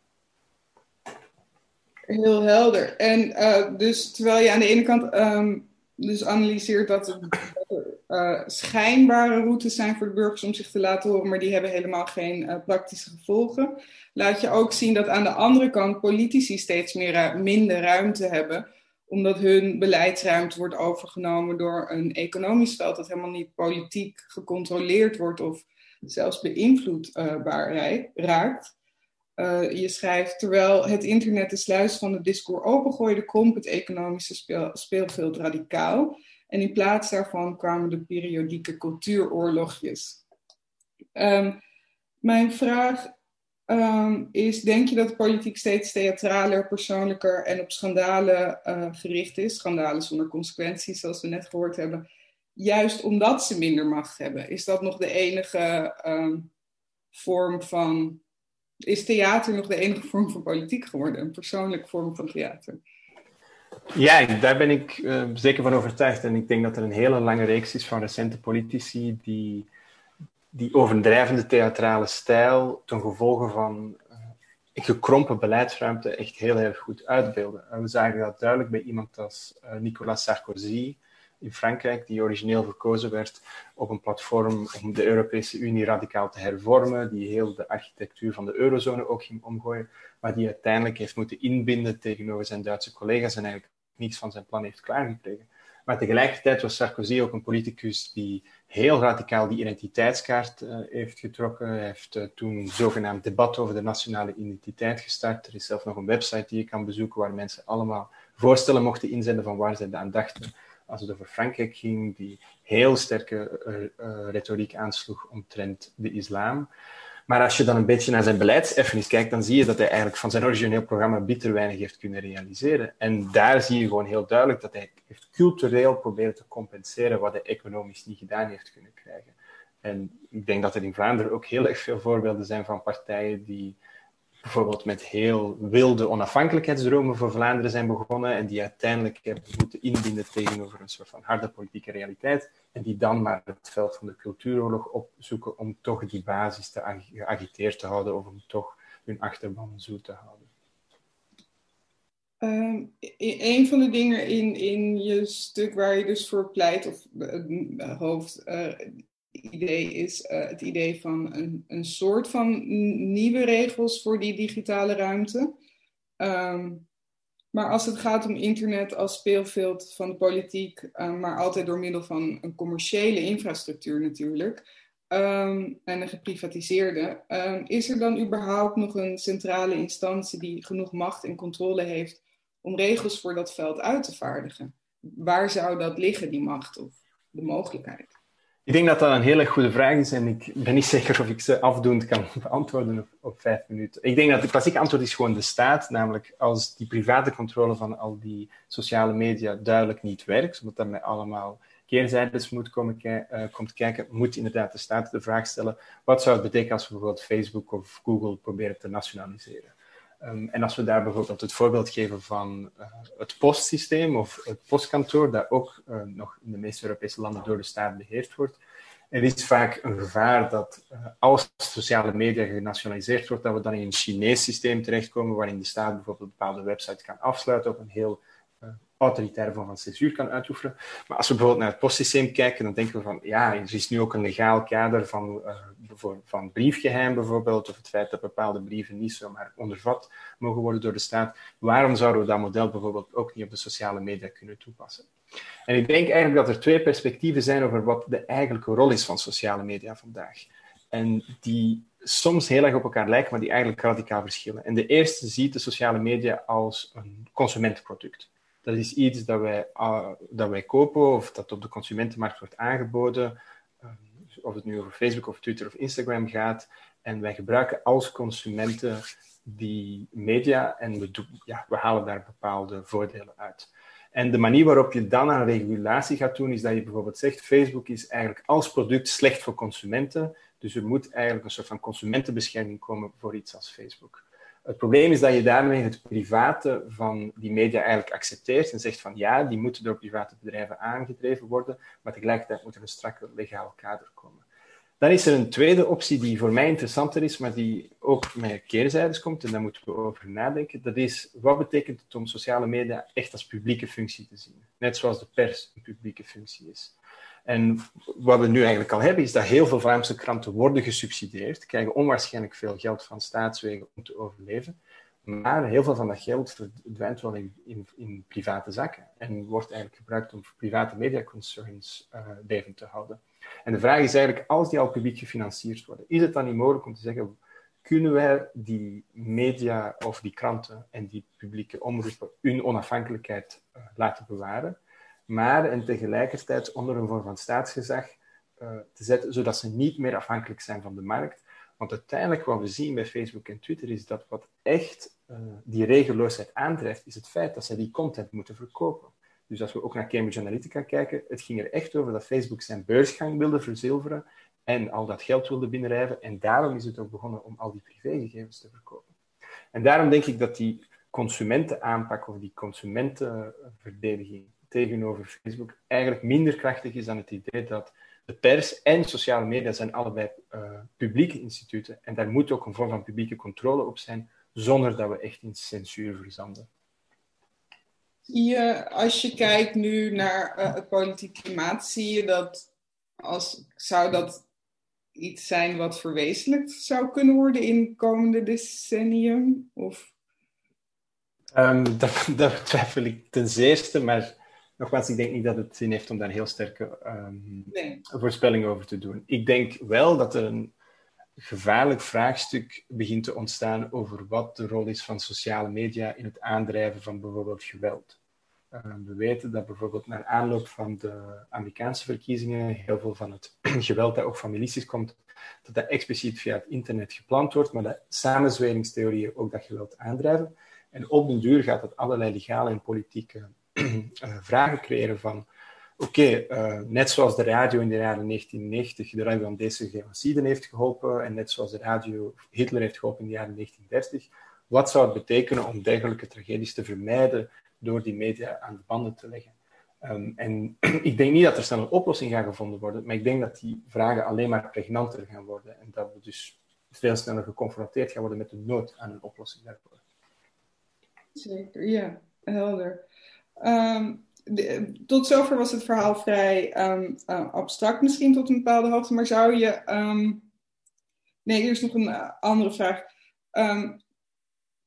Heel helder. En uh, dus terwijl je aan de ene kant um, dus analyseert dat er uh, schijnbare routes zijn voor de burgers om zich te laten horen, maar die hebben helemaal geen uh, praktische gevolgen, laat je ook zien dat aan de andere kant politici steeds meer ru- minder ruimte hebben, omdat hun beleidsruimte wordt overgenomen door een economisch veld dat helemaal niet politiek gecontroleerd wordt of zelfs beïnvloedbaar raakt. Uh, je schrijft, terwijl het internet de sluis van het discours opengooide, kromp het economische speel, speelveld radicaal. En in plaats daarvan kwamen de periodieke cultuuroorlogjes. Um, mijn vraag... Um, is, denk je dat de politiek steeds theatraler, persoonlijker en op schandalen uh, gericht is? Schandalen zonder consequenties, zoals we net gehoord hebben. Juist omdat ze minder macht hebben. Is dat nog de enige um, vorm van... Is theater nog de enige vorm van politiek geworden? Een persoonlijke vorm van theater? Ja, daar ben ik uh, zeker van overtuigd. En ik denk dat er een hele lange reeks is van recente politici die... die overdrijvende theatrale stijl ten gevolge van uh, gekrompen beleidsruimte echt heel erg goed uitbeelden. En we zagen dat duidelijk bij iemand als uh, Nicolas Sarkozy in Frankrijk, die origineel verkozen werd op een platform om de Europese Unie radicaal te hervormen, die heel de architectuur van de eurozone ook ging omgooien, maar die uiteindelijk heeft moeten inbinden tegenover zijn Duitse collega's en eigenlijk niets van zijn plan heeft klaargekregen. Maar tegelijkertijd was Sarkozy ook een politicus die heel radicaal die identiteitskaart uh, heeft getrokken. Hij heeft uh, toen een zogenaamd debat over de nationale identiteit gestart. Er is zelf nog een website die je kan bezoeken waar mensen allemaal voorstellen mochten inzenden van waar ze aan dachten. Als het over Frankrijk ging, die heel sterke uh, uh, retoriek aansloeg omtrent de islam. Maar als je dan een beetje naar zijn beleidseffenis kijkt, dan zie je dat hij eigenlijk van zijn origineel programma bitter weinig heeft kunnen realiseren. En daar zie je gewoon heel duidelijk dat hij heeft cultureel proberen te compenseren wat hij economisch niet gedaan heeft kunnen krijgen. En ik denk dat er in Vlaanderen ook heel erg veel voorbeelden zijn van partijen die bijvoorbeeld met heel wilde onafhankelijkheidsdromen voor Vlaanderen zijn begonnen en die uiteindelijk hebben moeten inbinden tegenover een soort van harde politieke realiteit en die dan maar het veld van de cultuuroorlog opzoeken om toch die basis te ag- geagiteerd te houden of om toch hun achterban zoet te houden. Uh, een van de dingen in, in je stuk waar je dus voor pleit, of het uh, hoofdidee uh, is uh, het idee van een, een soort van nieuwe regels voor die digitale ruimte. Um, maar als het gaat om internet als speelveld van de politiek, uh, maar altijd door middel van een commerciële infrastructuur natuurlijk, Um, en de geprivatiseerde, um, is er dan überhaupt nog een centrale instantie die genoeg macht en controle heeft om regels voor dat veld uit te vaardigen? Waar zou dat liggen, die macht of de mogelijkheid? Ik denk dat dat een hele goede vraag is en ik ben niet zeker of ik ze afdoend kan beantwoorden op, op vijf minuten. Ik denk dat het klassieke antwoord is gewoon de staat, namelijk als die private controle van al die sociale media duidelijk niet werkt, omdat daarmee allemaal keerzijdes moet komen ki- uh, komt kijken, moet inderdaad de staat de vraag stellen, wat zou het betekenen als we bijvoorbeeld Facebook of Google proberen te nationaliseren? Um, en als we daar bijvoorbeeld het voorbeeld geven van uh, het postsysteem of het postkantoor, dat ook uh, nog in de meeste Europese landen door de staat beheerd wordt, er is vaak een gevaar dat uh, als sociale media genationaliseerd wordt, dat we dan in een Chinees systeem terechtkomen waarin de staat bijvoorbeeld bepaalde websites kan afsluiten op een heel autoritaire vorm van censuur kan uitoefenen. Maar als we bijvoorbeeld naar het postsysteem kijken, dan denken we van, ja, er is nu ook een legaal kader van, uh, van briefgeheim bijvoorbeeld, of het feit dat bepaalde brieven niet zomaar ondervat mogen worden door de staat. Waarom zouden we dat model bijvoorbeeld ook niet op de sociale media kunnen toepassen? En ik denk eigenlijk dat er twee perspectieven zijn over wat de eigenlijke rol is van sociale media vandaag. En die soms heel erg op elkaar lijken, maar die eigenlijk radicaal verschillen. En de eerste ziet de sociale media als een consumentenproduct. Dat is iets dat wij, uh, dat wij kopen of dat op de consumentenmarkt wordt aangeboden. Uh, of het nu over Facebook of Twitter of Instagram gaat. En wij gebruiken als consumenten die media en we, doen, ja, we halen daar bepaalde voordelen uit. En de manier waarop je dan aan regulatie gaat doen, is dat je bijvoorbeeld zegt, Facebook is eigenlijk als product slecht voor consumenten. Dus er moet eigenlijk een soort van consumentenbescherming komen voor iets als Facebook. Het probleem is dat je daarmee het private van die media eigenlijk accepteert en zegt van ja, die moeten door private bedrijven aangedreven worden, maar tegelijkertijd moet er een strak legaal kader komen. Dan is er een tweede optie die voor mij interessanter is, maar die ook met keerzijdes komt en daar moeten we over nadenken. Dat is, wat betekent het om sociale media echt als publieke functie te zien? Net zoals de pers een publieke functie is. En wat we nu eigenlijk al hebben, is dat heel veel Vlaamse kranten worden gesubsidieerd, krijgen onwaarschijnlijk veel geld van staatswegen om te overleven, maar heel veel van dat geld verdwijnt wel in, in, in private zakken en wordt eigenlijk gebruikt om private mediaconcerns uh, levend te houden. En de vraag is eigenlijk, als die al publiek gefinancierd worden, is het dan niet mogelijk om te zeggen, kunnen wij die media of die kranten en die publieke omroepen hun onafhankelijkheid uh, laten bewaren? Maar en tegelijkertijd onder een vorm van staatsgezag uh, te zetten, zodat ze niet meer afhankelijk zijn van de markt. Want uiteindelijk wat we zien bij Facebook en Twitter is dat wat echt uh, die regelloosheid aandrijft, is het feit dat zij die content moeten verkopen. Dus als we ook naar Cambridge Analytica kijken, het ging er echt over dat Facebook zijn beursgang wilde verzilveren en al dat geld wilde binnenrijven. En daarom is het ook begonnen om al die privégegevens te verkopen. En daarom denk ik dat die consumentenaanpak of die consumentenverdediging tegenover Facebook eigenlijk minder krachtig is dan het idee dat de pers en sociale media zijn allebei uh, publieke instituten en daar moet ook een vorm van publieke controle op zijn zonder dat we echt in censuur verzanden. Ja, als je kijkt nu naar uh, het politieke klimaat, zie je dat als, zou dat iets zijn wat verwezenlijkt zou kunnen worden in komende decennium? Of? Um, dat, dat twijfel ik ten zeerste, maar nogmaals, ik denk niet dat het zin heeft om daar heel sterke um, nee. voorspellingen over te doen. Ik denk wel dat er een gevaarlijk vraagstuk begint te ontstaan over wat de rol is van sociale media in het aandrijven van bijvoorbeeld geweld. Uh, we weten dat bijvoorbeeld naar aanloop van de Amerikaanse verkiezingen heel veel van het geweld dat ook van milities komt, dat dat expliciet via het internet gepland wordt, maar dat samenzweringstheorieën ook dat geweld aandrijven. En op den duur gaat dat allerlei legale en politieke vragen creëren van oké, okay, uh, net zoals de radio in de jaren negentien negentig de Rwandese genocide heeft geholpen en net zoals de radio Hitler heeft geholpen in de jaren negentien dertig, wat zou het betekenen om dergelijke tragedies te vermijden door die media aan de banden te leggen? Um, en ik denk niet dat er snel een oplossing gaat gevonden worden, maar ik denk dat die vragen alleen maar pregnanter gaan worden en dat we dus veel sneller geconfronteerd gaan worden met de nood aan een oplossing daarvoor. Zeker, ja, helder. Um, de, tot zover was het verhaal vrij um, uh, abstract misschien tot een bepaalde hoogte, maar zou je... Um... Nee, eerst nog een uh, andere vraag. Um,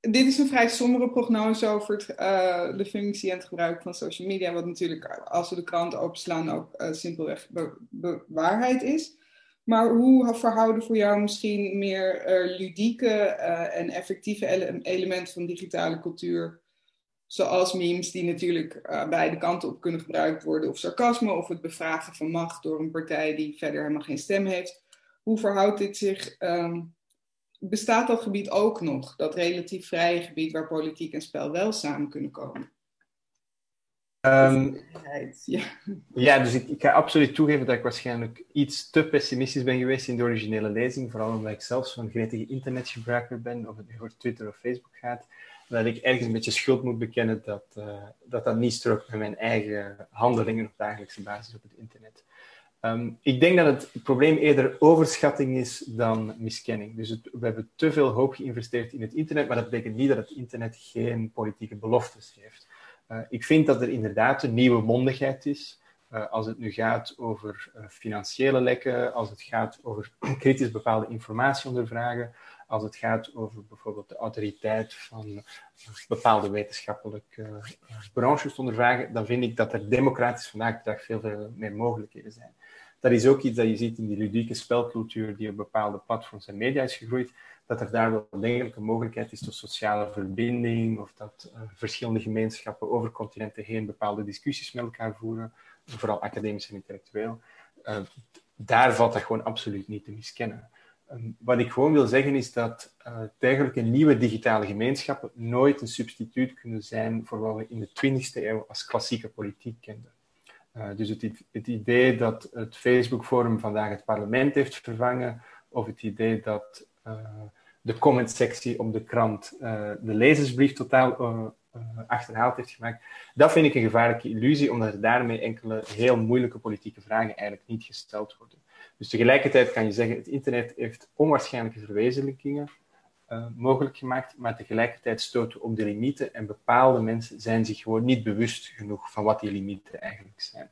dit is een vrij sombere prognose over het, uh, de functie en het gebruik van social media, wat natuurlijk als we de krant openslaan ook uh, simpelweg be- be- waarheid is. Maar hoe verhouden voor jou misschien meer uh, ludieke uh, en effectieve ele- elementen van digitale cultuur, zoals memes die natuurlijk uh, beide kanten op kunnen gebruikt worden, of sarcasme, of het bevragen van macht door een partij die verder helemaal geen stem heeft. Hoe verhoudt dit zich, um, bestaat dat gebied ook nog, dat relatief vrije gebied waar politiek en spel wel samen kunnen komen? Um, ja. ja, dus ik, ik ga absoluut toegeven dat ik waarschijnlijk iets te pessimistisch ben geweest in de originele lezing, vooral omdat ik zelfs zo'n gretige internetgebruiker ben, of het nu over Twitter of Facebook gaat, dat ik ergens een beetje schuld moet bekennen dat uh, dat, dat niet strookt met mijn eigen handelingen op dagelijkse basis op het internet. Um, ik denk dat het probleem eerder overschatting is dan miskenning. Dus het, we hebben te veel hoop geïnvesteerd in het internet, maar dat betekent niet dat het internet geen politieke beloftes heeft. Uh, ik vind dat er inderdaad een nieuwe mondigheid is, uh, als het nu gaat over uh, financiële lekken, als het gaat over kritisch bepaalde informatie ondervragen, als het gaat over bijvoorbeeld de autoriteit van bepaalde wetenschappelijke uh, branches ondervragen, dan vind ik dat er democratisch vandaag de dag veel, veel meer mogelijkheden zijn. Dat is ook iets dat je ziet in die ludieke spelcultuur die op bepaalde platforms en media is gegroeid, dat er daar wel degelijk een mogelijkheid is tot sociale verbinding, of dat uh, verschillende gemeenschappen over continenten heen bepaalde discussies met elkaar voeren, vooral academisch en intellectueel. Uh, daar valt dat gewoon absoluut niet te miskennen. Um, wat ik gewoon wil zeggen is dat uh, dergelijke nieuwe digitale gemeenschappen nooit een substituut kunnen zijn voor wat we in de twintigste eeuw als klassieke politiek kenden. Uh, dus het, het idee dat het Facebook-forum vandaag het parlement heeft vervangen, of het idee dat uh, de comment-sectie op de krant uh, de lezersbrief totaal uh, uh, achterhaald heeft gemaakt, dat vind ik een gevaarlijke illusie, omdat er daarmee enkele heel moeilijke politieke vragen eigenlijk niet gesteld worden. Dus tegelijkertijd kan je zeggen, het internet heeft onwaarschijnlijke verwezenlijkingen uh, mogelijk gemaakt, maar tegelijkertijd stoten we op de limieten en bepaalde mensen zijn zich gewoon niet bewust genoeg van wat die limieten eigenlijk zijn.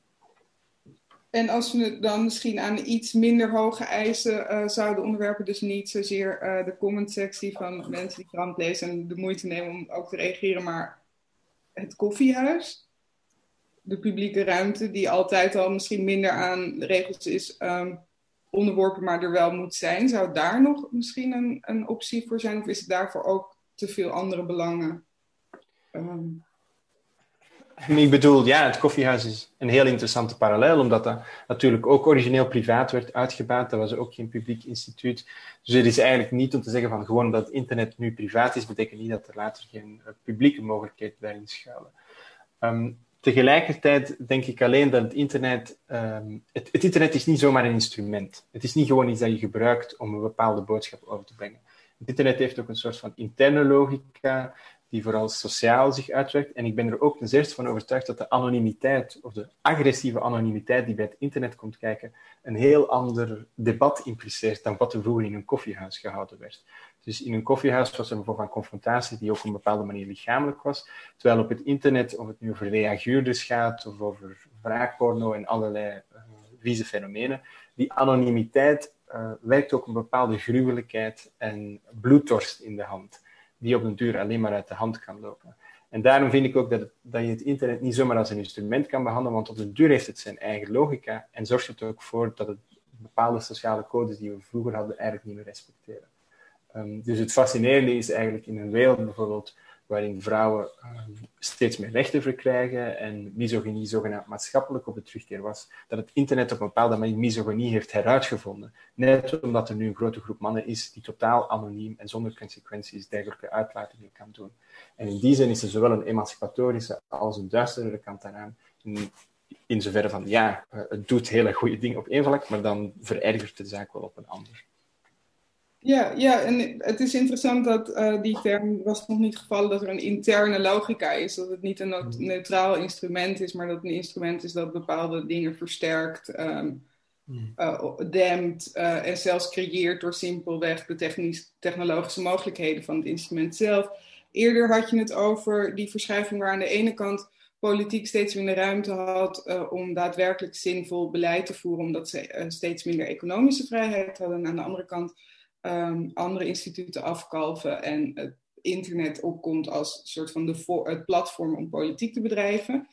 En als we dan misschien aan iets minder hoge eisen uh, zouden onderwerpen, dus niet zozeer uh, de commentsectie van mensen die krant lezen en de moeite nemen om ook te reageren, maar het koffiehuis? De publieke ruimte die altijd al misschien minder aan regels is um, onderworpen, maar er wel moet zijn. Zou daar nog misschien een, een optie voor zijn? Of is het daarvoor ook te veel andere belangen? Um. Ik bedoel, ja, het koffiehuis is een heel interessante parallel, omdat dat natuurlijk ook origineel privaat werd uitgebaat. Dat was ook geen publiek instituut. Dus het is eigenlijk niet om te zeggen van gewoon dat het internet nu privaat is, betekent niet dat er later geen uh, publieke mogelijkheden daarin schuilen. Um, Tegelijkertijd denk ik alleen dat het internet... Um, het, het internet is niet zomaar een instrument. Het is niet gewoon iets dat je gebruikt om een bepaalde boodschap over te brengen. Het internet heeft ook een soort van interne logica die vooral sociaal zich uitwerkt. En ik ben er ook ten zeerste van overtuigd dat de anonimiteit of de agressieve anonimiteit die bij het internet komt kijken een heel ander debat impliceert dan wat er vroeger in een koffiehuis gehouden werd. Dus in een koffiehuis was er een vorm van confrontatie die ook op een bepaalde manier lichamelijk was. Terwijl op het internet, of het nu over reaguurders gaat, of over wraakporno en allerlei uh, vieze fenomenen, die anonimiteit uh, werkt ook een bepaalde gruwelijkheid en bloedtorst in de hand, die op den duur alleen maar uit de hand kan lopen. En daarom vind ik ook dat, het, dat je het internet niet zomaar als een instrument kan behandelen, want op den duur heeft het zijn eigen logica en zorgt het er ook voor dat het bepaalde sociale codes die we vroeger hadden eigenlijk niet meer respecteren. Um, dus het fascinerende is eigenlijk in een wereld bijvoorbeeld waarin vrouwen um, steeds meer rechten verkrijgen en misogynie zogenaamd maatschappelijk op de terugkeer was, dat het internet op een bepaalde manier misogynie heeft heruitgevonden. Net omdat er nu een grote groep mannen is die totaal anoniem en zonder consequenties dergelijke uitlatingen kan doen. En in die zin is er zowel een emancipatorische als een duisterere kant daaraan. In, in zoverre van, ja, het doet hele goede dingen op één vlak, maar dan verergert de zaak wel op een ander. Ja, ja, en het is interessant dat uh, die term was nog niet gevallen, dat er een interne logica is. Dat het niet een no- neutraal instrument is, maar dat het een instrument is dat bepaalde dingen versterkt. Um, uh, dempt uh, en zelfs creëert door simpelweg de technisch, technologische mogelijkheden van het instrument zelf. Eerder had je het over die verschuiving waar aan de ene kant politiek steeds minder ruimte had uh, om daadwerkelijk zinvol beleid te voeren, omdat ze uh, steeds minder economische vrijheid hadden. En aan de andere kant um, andere instituten afkalven en het internet opkomt als soort van de vo- het platform om politiek te bedrijven.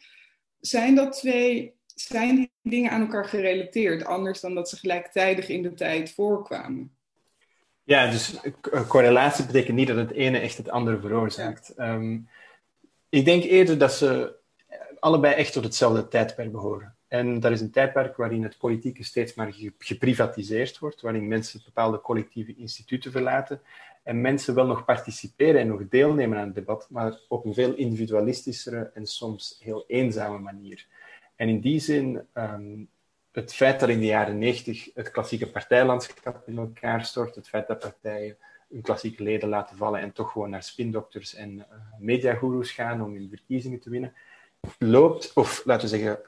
Zijn dat twee, zijn die dingen aan elkaar gerelateerd, anders dan dat ze gelijktijdig in de tijd voorkwamen? Ja, dus correlatie betekent niet dat het ene echt het andere veroorzaakt. Ja. Um, ik denk eerder dat ze allebei echt tot hetzelfde tijdperk behoren. En dat is een tijdperk waarin het politieke steeds maar geprivatiseerd wordt, waarin mensen bepaalde collectieve instituten verlaten en mensen wel nog participeren en nog deelnemen aan het debat, maar op een veel individualistischere en soms heel eenzame manier. En in die zin, um, het feit dat in de jaren negentig het klassieke partijlandschap in elkaar stort, het feit dat partijen hun klassieke leden laten vallen en toch gewoon naar spindokters en uh, mediagoeroes gaan om hun verkiezingen te winnen, loopt, of laten we zeggen,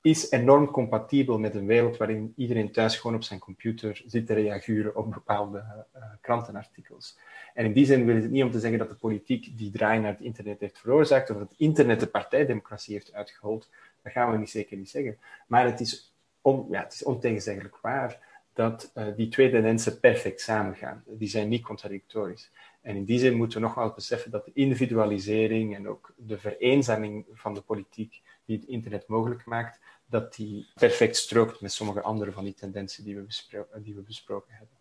is enorm compatibel met een wereld waarin iedereen thuis gewoon op zijn computer zit te reageren op bepaalde uh, krantenartikels. En in die zin wil ik het niet om te zeggen dat de politiek die draai naar het internet heeft veroorzaakt, of dat het internet de partijdemocratie heeft uitgehold. Dat gaan we niet zeker niet zeggen. Maar het is, on, ja, het is ontegenzeggelijk waar dat uh, die twee tendensen perfect samengaan. Die zijn niet contradictorisch. En in die zin moeten we nogmaals beseffen dat de individualisering en ook de vereenzaming van de politiek die het internet mogelijk maakt, dat die perfect strookt met sommige andere van die tendensen die we, bespro- die we besproken hebben.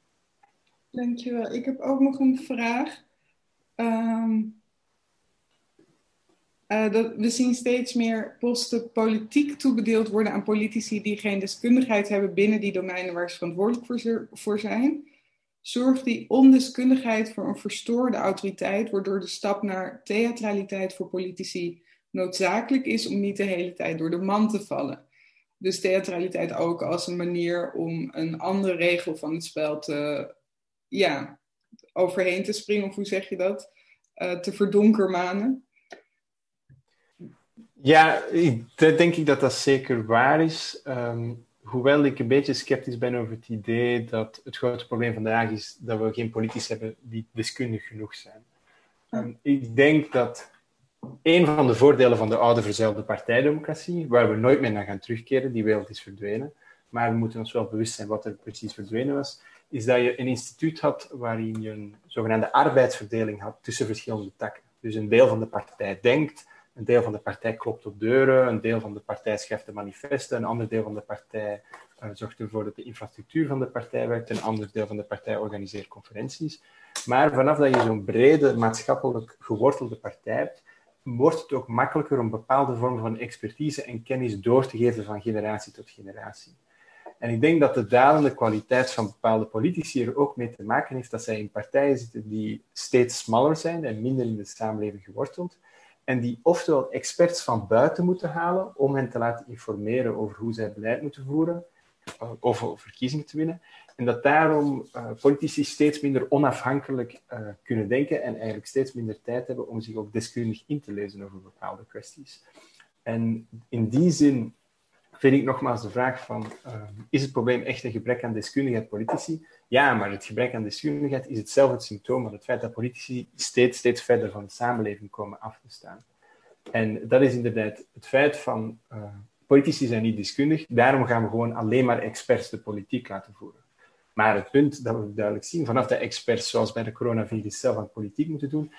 Dankjewel. Ik heb ook nog een vraag. Um, uh, dat we zien steeds meer posten politiek toebedeeld worden aan politici die geen deskundigheid hebben binnen die domeinen waar ze verantwoordelijk voor, ze- voor zijn. Zorgt die ondeskundigheid voor een verstoorde autoriteit, waardoor de stap naar theatraliteit voor politici noodzakelijk is om niet de hele tijd door de mand te vallen. Dus theatraliteit ook als een manier om een andere regel van het spel te, ja, overheen te springen, of hoe zeg je dat, uh, te verdonkermanen. Ja, ik, dat denk ik dat dat zeker waar is. Um... Hoewel ik een beetje sceptisch ben over het idee dat het grote probleem vandaag is dat we geen politici hebben die deskundig genoeg zijn. Um, ik denk dat een van de voordelen van de oude verzuilde partijdemocratie, waar we nooit meer naar gaan terugkeren, die wereld is verdwenen, maar we moeten ons wel bewust zijn wat er precies verdwenen was, is dat je een instituut had waarin je een zogenaamde arbeidsverdeling had tussen verschillende takken. Dus een deel van de partij denkt, een deel van de partij klopt op deuren, een deel van de partij schrijft de manifesten, een ander deel van de partij uh, zorgt ervoor dat de infrastructuur van de partij werkt, een ander deel van de partij organiseert conferenties. Maar vanaf dat je zo'n brede, maatschappelijk gewortelde partij hebt, wordt het ook makkelijker om bepaalde vormen van expertise en kennis door te geven van generatie tot generatie. En ik denk dat de dalende kwaliteit van bepaalde politici er ook mee te maken heeft dat zij in partijen zitten die steeds smaller zijn en minder in de samenleving geworteld, en die oftewel experts van buiten moeten halen om hen te laten informeren over hoe zij beleid moeten voeren of verkiezingen te winnen. En dat daarom uh, politici steeds minder onafhankelijk uh, kunnen denken en eigenlijk steeds minder tijd hebben om zich ook deskundig in te lezen over bepaalde kwesties. En in die zin vind ik nogmaals de vraag van, uh, is het probleem echt een gebrek aan deskundigheid politici? Ja, maar het gebrek aan deskundigheid is hetzelfde het symptoom van het feit dat politici steeds, steeds verder van de samenleving komen af te staan. En dat is inderdaad het feit van, uh, politici zijn niet deskundig, daarom gaan we gewoon alleen maar experts de politiek laten voeren. Maar het punt dat we duidelijk zien, vanaf dat experts zoals bij de coronavirus zelf aan politiek moeten doen,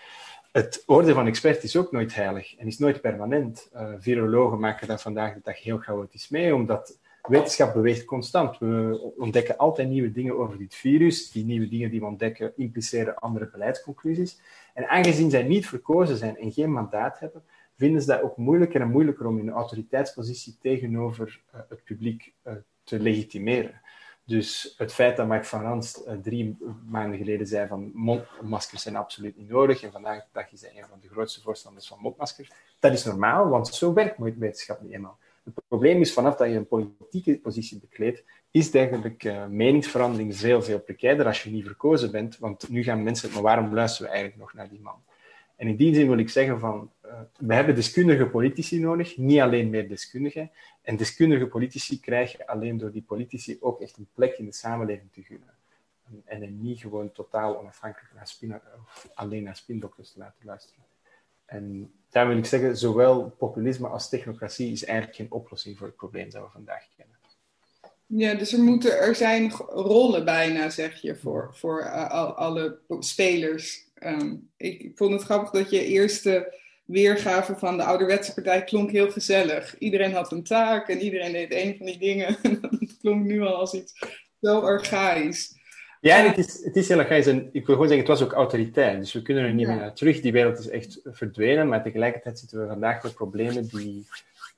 het oordeel van expert is ook nooit heilig en is nooit permanent. Uh, virologen maken daar vandaag de dag heel chaotisch mee, omdat wetenschap beweegt constant. We ontdekken altijd nieuwe dingen over dit virus. Die nieuwe dingen die we ontdekken impliceren andere beleidsconclusies. En aangezien zij niet verkozen zijn en geen mandaat hebben, vinden ze dat ook moeilijker en moeilijker om hun autoriteitspositie tegenover uh, het publiek uh, te legitimeren. Dus het feit dat Mark van Ranst uh, drie maanden geleden zei van mondmaskers zijn absoluut niet nodig en vandaag de dag is hij een van de grootste voorstanders van mondmaskers, dat is normaal, want zo werkt wetenschap niet eenmaal. Het probleem is, vanaf dat je een politieke positie bekleedt, is eigenlijk uh, meningsverandering veel, veel precairder als je niet verkozen bent, want nu gaan mensen, maar waarom luisteren we eigenlijk nog naar die man? En in die zin wil ik zeggen van, we hebben deskundige politici nodig, niet alleen meer deskundigen. En deskundige politici krijg je alleen door die politici ook echt een plek in de samenleving te gunnen. En hen niet gewoon totaal onafhankelijk naar spin, of alleen naar spindokters te laten luisteren. En daar wil ik zeggen, zowel populisme als technocratie is eigenlijk geen oplossing voor het probleem dat we vandaag kennen. Ja, dus er, moeten, er zijn rollen bijna, zeg je, voor, voor uh, al, alle spelers. Um, ik vond het grappig dat je eerste weergave van de ouderwetse partij klonk heel gezellig. Iedereen had een taak en iedereen deed een van die dingen. Dat klonk nu al als iets zo archaïs. Ja, en het is, het is heel archaïs. En ik wil gewoon zeggen, het was ook autoritair. Dus we kunnen er niet ja. meer naar terug. Die wereld is echt verdwenen. Maar tegelijkertijd zitten we vandaag met problemen die,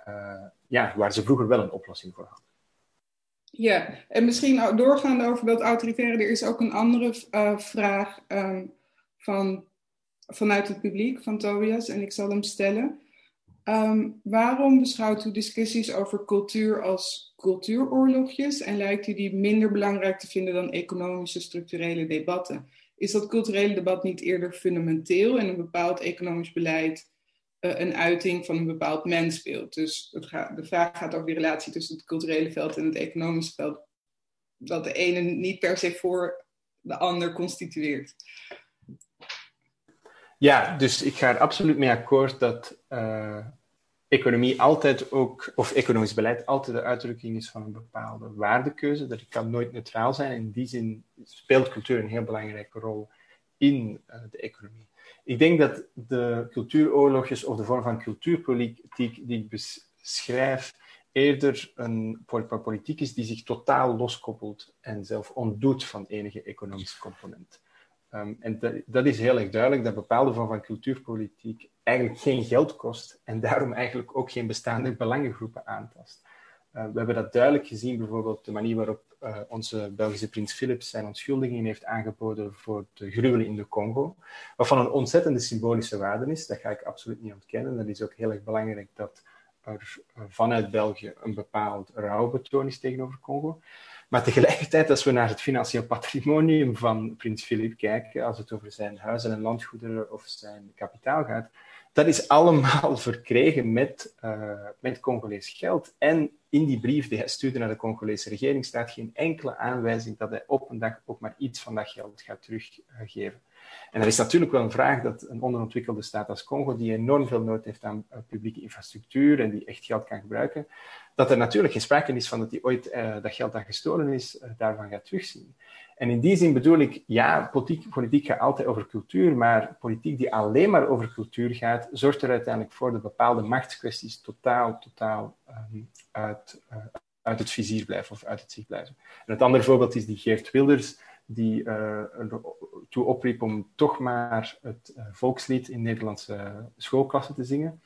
uh, ja, waar ze vroeger wel een oplossing voor hadden. Ja, en misschien doorgaande over dat autoritaire, er is ook een andere uh, vraag um, van, vanuit het publiek, van Tobias, en ik zal hem stellen. Um, waarom beschouwt u discussies over cultuur als cultuuroorlogjes en lijkt u die minder belangrijk te vinden dan economische structurele debatten? Is dat culturele debat niet eerder fundamenteel en een bepaald economisch beleid uh, een uiting van een bepaald mensbeeld? Dus het gaat, de vraag gaat over die relatie tussen het culturele veld en het economische veld, dat de ene niet per se voor de ander constitueert. Ja, dus ik ga er absoluut mee akkoord dat uh, economie altijd ook, of economisch beleid altijd de uitdrukking is van een bepaalde waardekeuze. Dat kan nooit neutraal zijn. In die zin speelt cultuur een heel belangrijke rol in uh, de economie. Ik denk dat de cultuuroorlogjes of de vorm van cultuurpolitiek die ik beschrijf eerder een politiek is die zich totaal loskoppelt en zelf ontdoet van enige economische component. Um, en dat, dat is heel erg duidelijk, dat bepaalde vorm van cultuurpolitiek eigenlijk geen geld kost en daarom eigenlijk ook geen bestaande belangengroepen aantast. Uh, we hebben dat duidelijk gezien, bijvoorbeeld de manier waarop uh, onze Belgische prins Filip zijn onschuldiging heeft aangeboden voor de gruwelen in de Congo, wat van een ontzettende symbolische waarde is, dat ga ik absoluut niet ontkennen. Dat is ook heel erg belangrijk dat er uh, vanuit België een bepaald rouwbetoon is tegenover Congo. Maar tegelijkertijd, als we naar het financieel patrimonium van prins Filip kijken, als het over zijn huizen en landgoederen of zijn kapitaal gaat, dat is allemaal verkregen met, uh, met Congolees geld. En in die brief die hij stuurde naar de Congolese regering staat geen enkele aanwijzing dat hij op een dag ook maar iets van dat geld gaat teruggeven. En dat is natuurlijk wel een vraag dat een onderontwikkelde staat als Congo, die enorm veel nood heeft aan uh, publieke infrastructuur en die echt geld kan gebruiken, dat er natuurlijk geen sprake is van dat die ooit uh, dat geld dat gestolen is, uh, daarvan gaat terugzien. En in die zin bedoel ik, ja, politiek, politiek gaat altijd over cultuur, maar politiek die alleen maar over cultuur gaat, zorgt er uiteindelijk voor dat bepaalde machtskwesties totaal, totaal um, uit, uh, uit het vizier blijven of uit het zicht blijven. En het andere voorbeeld is die Geert Wilders, die uh, toe opriep om toch maar het uh, volkslied in Nederlandse schoolklassen te zingen.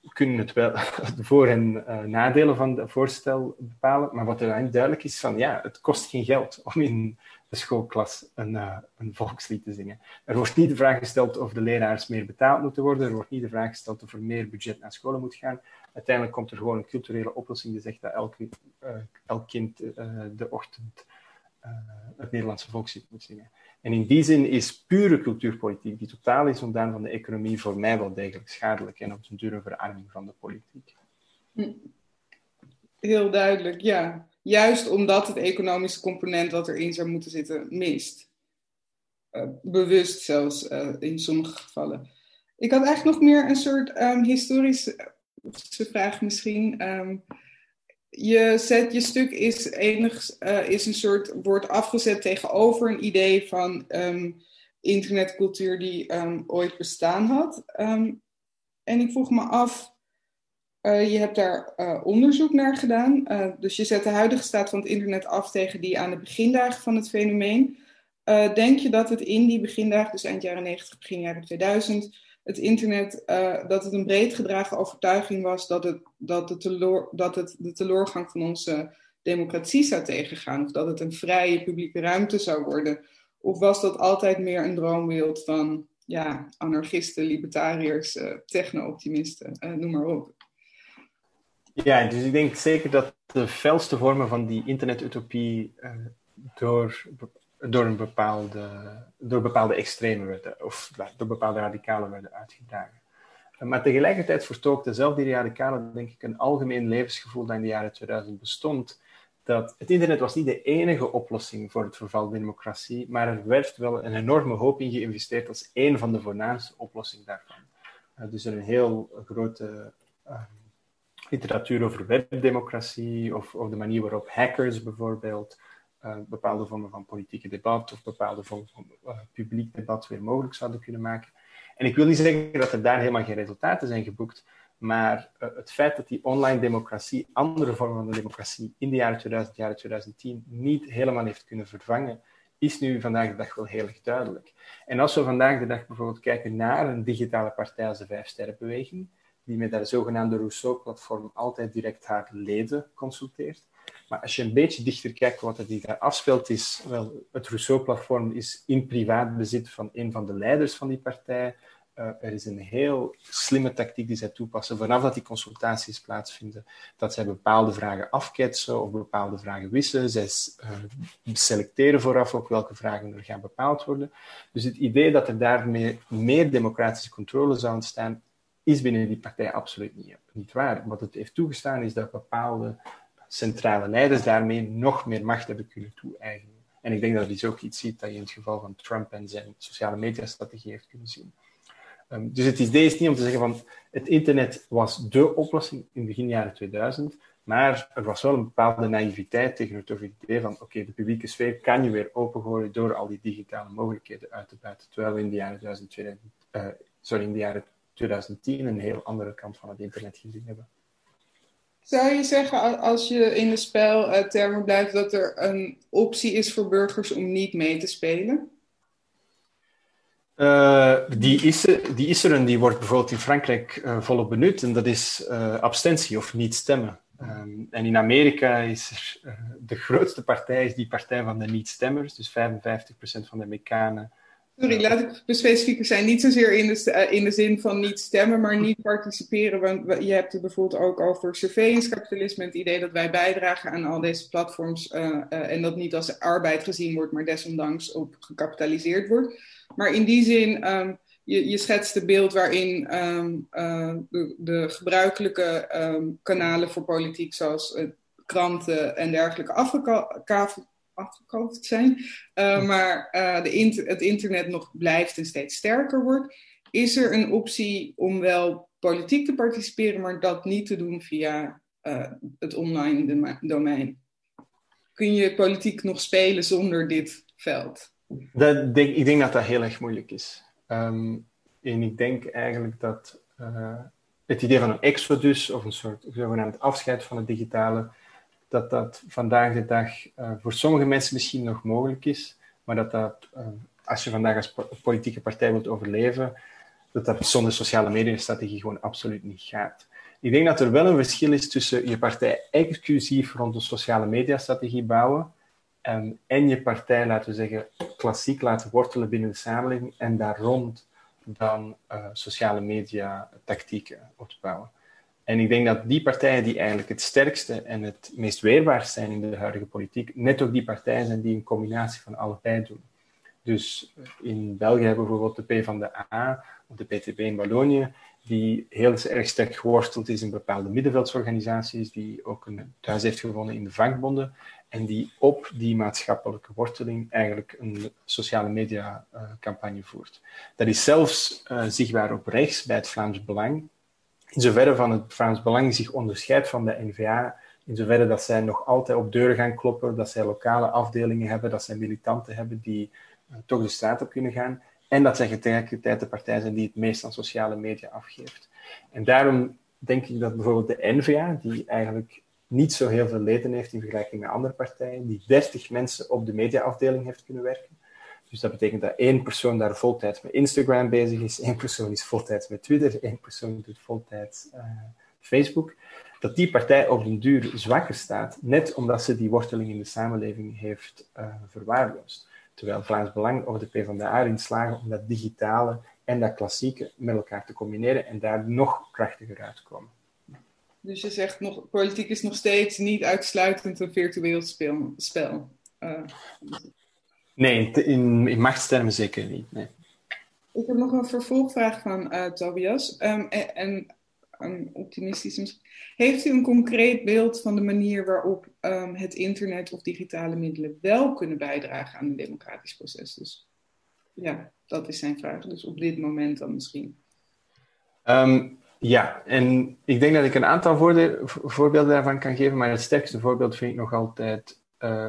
We kunnen het wel voor- en uh, nadelen van het voorstel bepalen, maar wat er duidelijk is van, ja, het kost geen geld om in de schoolklas een, uh, een volkslied te zingen. Er wordt niet de vraag gesteld of de leraars meer betaald moeten worden, er wordt niet de vraag gesteld of er meer budget naar scholen moet gaan. Uiteindelijk komt er gewoon een culturele oplossing die zegt dat elk, uh, elk kind uh, de ochtend Uh, het Nederlandse volkslied moet zingen. En in die zin is pure cultuurpolitiek, die totaal is ontdaan van de economie, voor mij wel degelijk schadelijk en op zijn dure verarming van de politiek. Heel duidelijk, ja. Juist omdat het economische component wat erin zou moeten zitten, mist. Uh, bewust zelfs, uh, in sommige gevallen. Ik had eigenlijk nog meer een soort um, historische vraag misschien. Um, Je, zet, je stuk is, enig, uh, is een soort, wordt afgezet tegenover een idee van um, internetcultuur die um, ooit bestaan had. Um, en ik vroeg me af, uh, je hebt daar uh, onderzoek naar gedaan. Uh, dus je zet de huidige staat van het internet af tegen die aan de begindagen van het fenomeen. Uh, denk je dat het in die begindagen, dus eind jaren negentig, begin jaren tweeduizend... het internet, uh, dat het een breed gedragen overtuiging was dat het, dat, het teloor, dat het de teloorgang van onze democratie zou tegengaan, of dat het een vrije publieke ruimte zou worden? Of was dat altijd meer een droombeeld van ja, anarchisten, libertariërs, uh, techno-optimisten, uh, noem maar op? Ja, dus ik denk zeker dat de felste vormen van die internetutopie uh, door... Door, een bepaalde, door bepaalde extremen werden, of door bepaalde radicalen werden uitgedragen. Maar tegelijkertijd vertookt dezelfde radicale, denk ik, een algemeen levensgevoel dat in de jaren tweeduizend bestond. Dat het internet was niet de enige oplossing voor het verval van de democratie, maar er werd wel een enorme hoop in geïnvesteerd als één van de voornaamste oplossingen daarvan. Uh, dus er een heel grote uh, literatuur over webdemocratie, of, of de manier waarop hackers bijvoorbeeld uh, bepaalde vormen van politieke debat of bepaalde vormen van uh, publiek debat weer mogelijk zouden kunnen maken. En ik wil niet zeggen dat er daar helemaal geen resultaten zijn geboekt, maar uh, het feit dat die online democratie, andere vormen van de democratie in de jaren tweeduizend, jaren tweeduizend tien, niet helemaal heeft kunnen vervangen, is nu vandaag de dag wel heel erg duidelijk. En als we vandaag de dag bijvoorbeeld kijken naar een digitale partij als de Vijf Sterrenbeweging, die met haar zogenaamde Rousseau-platform altijd direct haar leden consulteert. Maar als je een beetje dichter kijkt wat er daar afspeelt, is wel, het Rousseau-platform is in privaat bezit van een van de leiders van die partij. Uh, er is een heel slimme tactiek die zij toepassen, vanaf dat die consultaties plaatsvinden, dat zij bepaalde vragen afketsen of bepaalde vragen wissen. Zij uh, selecteren vooraf ook welke vragen er gaan bepaald worden. Dus het idee dat er daarmee meer democratische controle zou ontstaan, is binnen die partij absoluut niet, niet waar. Wat het heeft toegestaan is dat bepaalde centrale leiders daarmee nog meer macht hebben kunnen toe-eigenen. En ik denk dat er dus ook iets ziet dat je in het geval van Trump en zijn sociale mediastrategie heeft kunnen zien. Um, dus het idee is niet om te zeggen van het internet was dé oplossing in begin jaren tweeduizend, maar er was wel een bepaalde naïviteit tegenover het idee van oké, okay, de publieke sfeer kan je weer opengooien door al die digitale mogelijkheden uit te buiten, terwijl we in de jaren tweeduizend, uh, sorry, in de jaren tweeduizend tien een heel andere kant van het internet gezien hebben. Zou je zeggen, als je in de speltermen blijft, dat er een optie is voor burgers om niet mee te spelen? Uh, die, is er, die is er en die wordt bijvoorbeeld in Frankrijk uh, volop benut. En dat is uh, abstentie of niet stemmen. Um, en in Amerika is er, uh, de grootste partij is die partij van de niet-stemmers. Dus vijfenvijftig procent van de Amerikanen. Sorry, laat ik specifieker zijn. Niet zozeer in de, in de zin van niet stemmen, maar niet participeren. Want je hebt het bijvoorbeeld ook over surveillancekapitalisme. Het idee dat wij bijdragen aan al deze platforms. Uh, uh, en dat niet als arbeid gezien wordt, maar desondanks op gekapitaliseerd wordt. Maar in die zin, um, je, je schetst het beeld waarin um, uh, de, de gebruikelijke um, kanalen voor politiek, zoals uh, kranten en dergelijke, afgeka- ka- afgekoopt zijn. Uh, maar uh, de inter- het internet nog blijft en steeds sterker wordt. Is er een optie om wel politiek te participeren, maar dat niet te doen via uh, het online doma- domein? Kun je politiek nog spelen zonder dit veld? Dat denk, ik denk dat dat heel erg moeilijk is. Um, en ik denk eigenlijk dat uh, het idee van een exodus of een soort zogenaamd afscheid van het digitale, dat dat vandaag de dag uh, voor sommige mensen misschien nog mogelijk is, maar dat dat, uh, als je vandaag als po- politieke partij wilt overleven, dat dat zonder sociale mediastrategie gewoon absoluut niet gaat. Ik denk dat er wel een verschil is tussen je partij exclusief rond een sociale mediastrategie bouwen, Um, en je partij, laten we zeggen, klassiek laten wortelen binnen de samenleving en daar rond dan uh, sociale media tactieken op te bouwen. En ik denk dat die partijen die eigenlijk het sterkste en het meest weerbaar zijn in de huidige politiek, net ook die partijen zijn die een combinatie van allebei doen. Dus in België hebben we bijvoorbeeld de PvdA of de P T B in Wallonië, die heel erg sterk geworteld is in bepaalde middenveldsorganisaties, die ook een thuis heeft gewonnen in de vakbonden, en die op die maatschappelijke worteling eigenlijk een sociale media uh, campagne voert. Dat is zelfs uh, zichtbaar op rechts bij het Vlaams Belang. In zoverre van het Vlaams Belang zich onderscheidt van de N V A, in zoverre dat zij nog altijd op deuren gaan kloppen, dat zij lokale afdelingen hebben, dat zij militanten hebben die uh, toch de straat op kunnen gaan, en dat zij tegelijkertijd de partij zijn die het meest aan sociale media afgeeft. En daarom denk ik dat bijvoorbeeld de N V A, die eigenlijk niet zo heel veel leden heeft in vergelijking met andere partijen, die dertig mensen op de mediaafdeling heeft kunnen werken. Dus dat betekent dat één persoon daar voltijds met Instagram bezig is, één persoon is voltijds met Twitter, één persoon doet voltijds uh, Facebook. Dat die partij op den duur zwakker staat, net omdat ze die worteling in de samenleving heeft uh, verwaarloosd. Terwijl Vlaams Belang of de PvdA erin slagen om dat digitale en dat klassieke met elkaar te combineren en daar nog krachtiger uitkomen. Dus je zegt, nog, politiek is nog steeds niet uitsluitend een virtueel speel, spel. Uh. Nee, in, in machtstermen zeker niet. Nee. Ik heb nog een vervolgvraag van uh, Tobias. Um, en, en um, optimistisch misschien. Heeft u een concreet beeld van de manier waarop um, het internet of digitale middelen wel kunnen bijdragen aan een democratisch proces? Dus ja, dat is zijn vraag. Dus op dit moment dan misschien. Um, ja, en ik denk dat ik een aantal voorde- voorbeelden daarvan kan geven. Maar het sterkste voorbeeld vind ik nog altijd uh,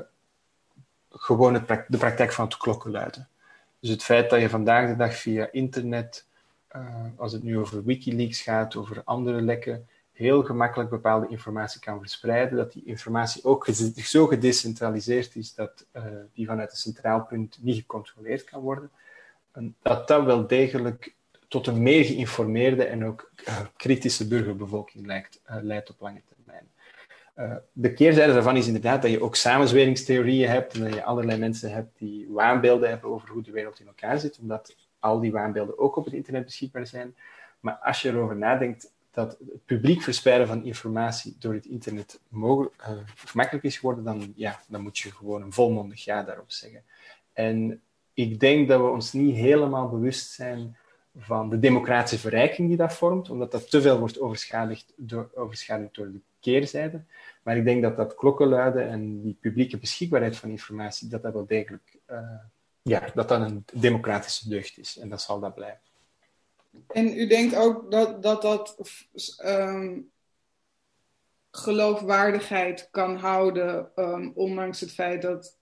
gewoon het pra- de praktijk van het klokkenluiden. Dus het feit dat je vandaag de dag via internet, uh, als het nu over Wikileaks gaat, over andere lekken, heel gemakkelijk bepaalde informatie kan verspreiden, dat die informatie ook gez- zo gedecentraliseerd is dat uh, die vanuit een centraal punt niet gecontroleerd kan worden, en dat dat wel degelijk tot een meer geïnformeerde en ook uh, kritische burgerbevolking leidt, uh, leidt op lange termijn. Uh, de keerzijde daarvan is inderdaad dat je ook samenzweringstheorieën hebt en dat je allerlei mensen hebt die waanbeelden hebben over hoe de wereld in elkaar zit, omdat al die waanbeelden ook op het internet beschikbaar zijn. Maar als je erover nadenkt dat het publiek verspreiden van informatie door het internet mogelijk, uh, makkelijk is geworden, dan, ja, dan moet je gewoon een volmondig ja daarop zeggen. En ik denk dat we ons niet helemaal bewust zijn van de democratische verrijking die dat vormt, omdat dat te veel wordt overschaduwd door, overschaduwd door de keerzijde. Maar ik denk dat dat klokkenluiden en die publieke beschikbaarheid van informatie, dat dat wel degelijk uh, ja, dat dat een democratische deugd is. En dat zal dat blijven. En u denkt ook dat dat, dat um, geloofwaardigheid kan houden, um, ondanks het feit dat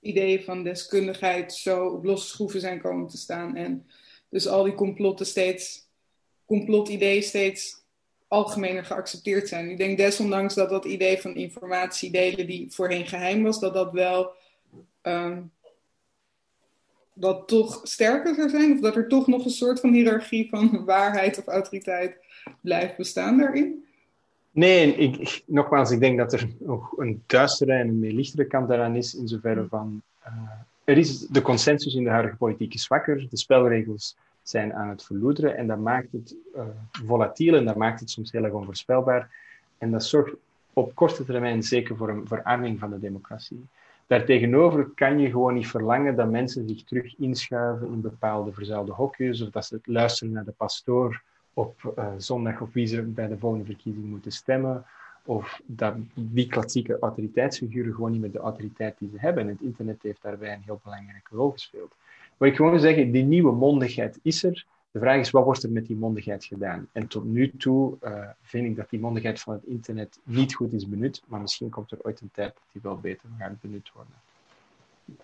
ideeën van deskundigheid zo op losse schroeven zijn komen te staan en dus al die complotten steeds, complotideeën steeds algemener geaccepteerd zijn. Ik denk desondanks dat dat idee van informatie delen die voorheen geheim was, dat dat wel um, dat toch sterker zou zijn. Of dat er toch nog een soort van hiërarchie van waarheid of autoriteit blijft bestaan daarin. Nee, ik, nogmaals, ik denk dat er nog een duistere en een meer lichtere kant daaraan is, in zoverre van... Uh, Er is, de consensus in de huidige politiek is zwakker, de spelregels zijn aan het verloederen en dat maakt het uh, volatiel en dat maakt het soms heel erg onvoorspelbaar. En dat zorgt op korte termijn zeker voor een verarming van de democratie. Daartegenover kan je gewoon niet verlangen dat mensen zich terug inschuiven in bepaalde verzuilde hokjes of dat ze luisteren naar de pastoor op uh, zondag of wie ze bij de volgende verkiezing moeten stemmen. Of dat die klassieke autoriteitsfiguren gewoon niet meer de autoriteit die ze hebben. Het internet heeft daarbij een heel belangrijke rol gespeeld. Wat ik gewoon wil zeggen, die nieuwe mondigheid is er. De vraag is, wat wordt er met die mondigheid gedaan? En tot nu toe uh, vind ik dat die mondigheid van het internet niet goed is benut. Maar misschien komt er ooit een tijd dat die wel beter gaat benut worden.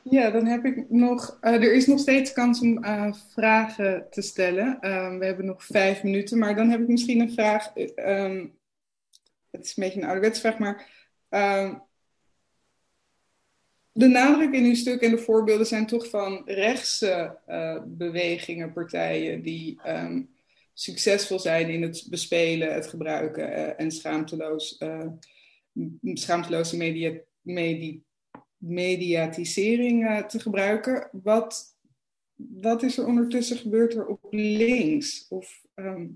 Ja, dan heb ik nog... Uh, er is nog steeds kans om uh, vragen te stellen. Uh, we hebben nog vijf minuten, maar dan heb ik misschien een vraag... Uh, um, Het is een beetje een ouderwetse vraag, maar uh, de nadruk in uw stuk en de voorbeelden zijn toch van rechtse uh, bewegingen, partijen die um, succesvol zijn in het bespelen, het gebruiken uh, en schaamteloos, uh, schaamteloze media, medi, mediatisering uh, te gebruiken. Wat, wat is er ondertussen gebeurd er op links? Of... Um,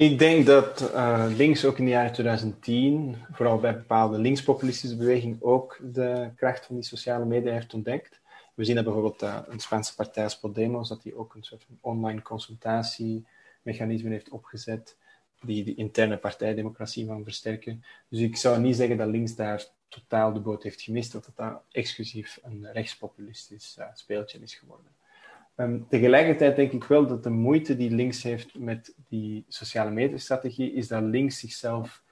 Ik denk dat uh, links ook in de jaren tweeduizend tien, vooral bij bepaalde linkspopulistische bewegingen, ook de kracht van die sociale media heeft ontdekt. We zien dat bijvoorbeeld uh, een Spaanse partij als Podemos, dat die ook een soort van online consultatiemechanisme heeft opgezet, die de interne partijdemocratie van versterken. Dus ik zou niet zeggen dat links daar totaal de boot heeft gemist, of dat dat exclusief een rechtspopulistisch uh, speeltje is geworden. Um, tegelijkertijd denk ik wel dat de moeite die links heeft met die sociale media-strategie is dat links zichzelf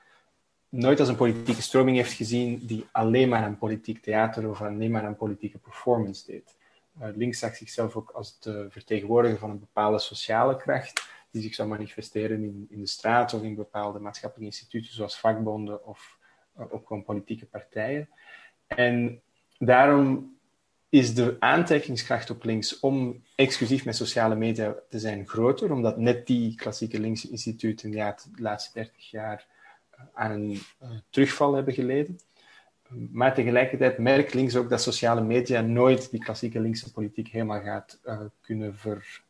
nooit als een politieke stroming heeft gezien die alleen maar aan politiek theater of alleen maar aan politieke performance deed. Uh, links zag zichzelf ook als de vertegenwoordiger van een bepaalde sociale kracht die zich zou manifesteren in, in de straat of in bepaalde maatschappelijke instituten zoals vakbonden of uh, ook gewoon politieke partijen. En daarom is de aantrekkingskracht op links om exclusief met sociale media te zijn groter, omdat net die klassieke linkse instituten de laatste dertig jaar aan een terugval hebben geleden. Maar tegelijkertijd merkt links ook dat sociale media nooit die klassieke linkse politiek helemaal gaat uh, kunnen ver,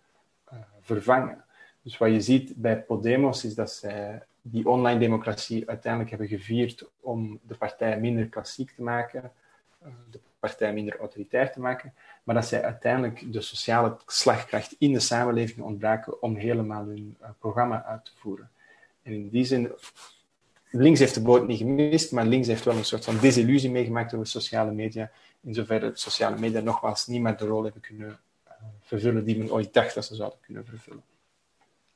uh, vervangen. Dus wat je ziet bij Podemos is dat zij die online democratie uiteindelijk hebben gevierd om de partij minder klassiek te maken, de partij minder autoritair te maken, maar dat zij uiteindelijk de sociale slagkracht in de samenleving ontbraken om helemaal hun uh, programma uit te voeren. En in die zin, links heeft de boot niet gemist, maar links heeft wel een soort van desillusie meegemaakt door de sociale media, in zoverre sociale media nogmaals niet meer de rol hebben kunnen uh, vervullen die men ooit dacht dat ze zouden kunnen vervullen.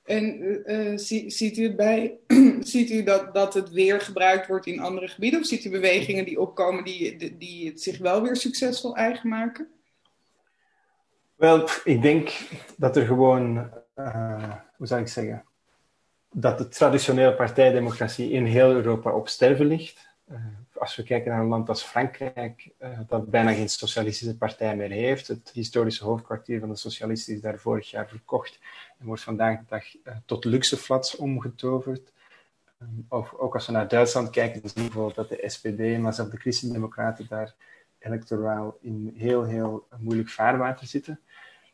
En uh, zie, ziet u, het bij, ziet u dat, dat het weer gebruikt wordt in andere gebieden? Of ziet u bewegingen die opkomen die, die het zich wel weer succesvol eigen maken? Wel, ik denk dat er gewoon, uh, hoe zou ik zeggen, dat de traditionele partijdemocratie in heel Europa op sterven ligt. Uh, als we kijken naar een land als Frankrijk, uh, dat bijna geen socialistische partij meer heeft. Het historische hoofdkwartier van de socialisten is daar vorig jaar verkocht en wordt vandaag de dag uh, tot luxeflats omgetoverd. Um, of, ook als we naar Duitsland kijken, dan zien we bijvoorbeeld dat de S P D, maar zelfs de Christendemocraten daar electoraal in heel, heel moeilijk vaarwater zitten.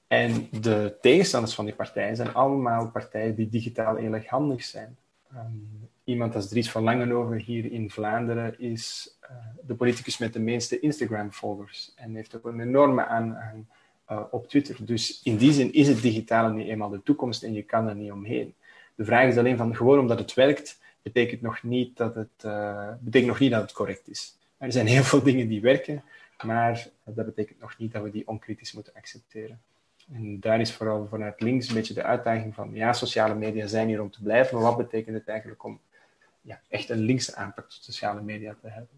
En de tegenstanders van die partijen zijn allemaal partijen die digitaal heel erg handig zijn. Um, iemand als Dries van Langenhove hier in Vlaanderen is uh, de politicus met de meeste Instagram-volgers en heeft ook een enorme aanhang uh, op Twitter. Dus in die zin is het digitale nu eenmaal de toekomst en je kan er niet omheen. De vraag is alleen van, gewoon omdat het werkt, betekent nog niet dat het, uh, betekent nog niet dat het correct is. Er zijn heel veel dingen die werken, maar dat betekent nog niet dat we die onkritisch moeten accepteren. En daar is vooral vanuit links een beetje de uitdaging van, ja, sociale media zijn hier om te blijven, maar wat betekent het eigenlijk om ja, echt een linkse aanpak tot sociale media te hebben?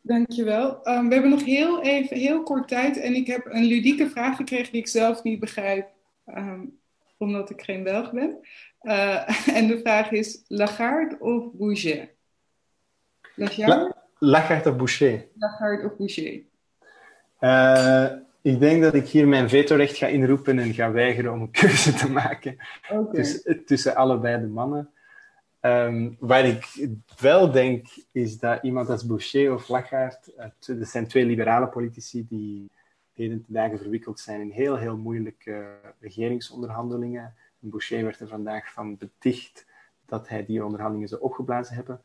Dankjewel. Um, we hebben nog heel even, heel kort tijd en ik heb een ludieke vraag gekregen die ik zelf niet begrijp, um, omdat ik geen Belg ben. Uh, en de vraag is, Lagarde of Bouchez? La- Lagarde of Bouchez? Lagarde of Bouchez. Uh, ik denk dat ik hier mijn vetorecht ga inroepen en ga weigeren om een keuze te maken okay. dus, tussen allebei de mannen. Um, waar ik wel denk, is dat iemand als Bouchez of Lagarde, uh, dat zijn twee liberale politici die heden te dagen verwikkeld zijn in heel, heel moeilijke regeringsonderhandelingen. Bouchez werd er vandaag van beticht dat hij die onderhandelingen zou opgeblazen hebben.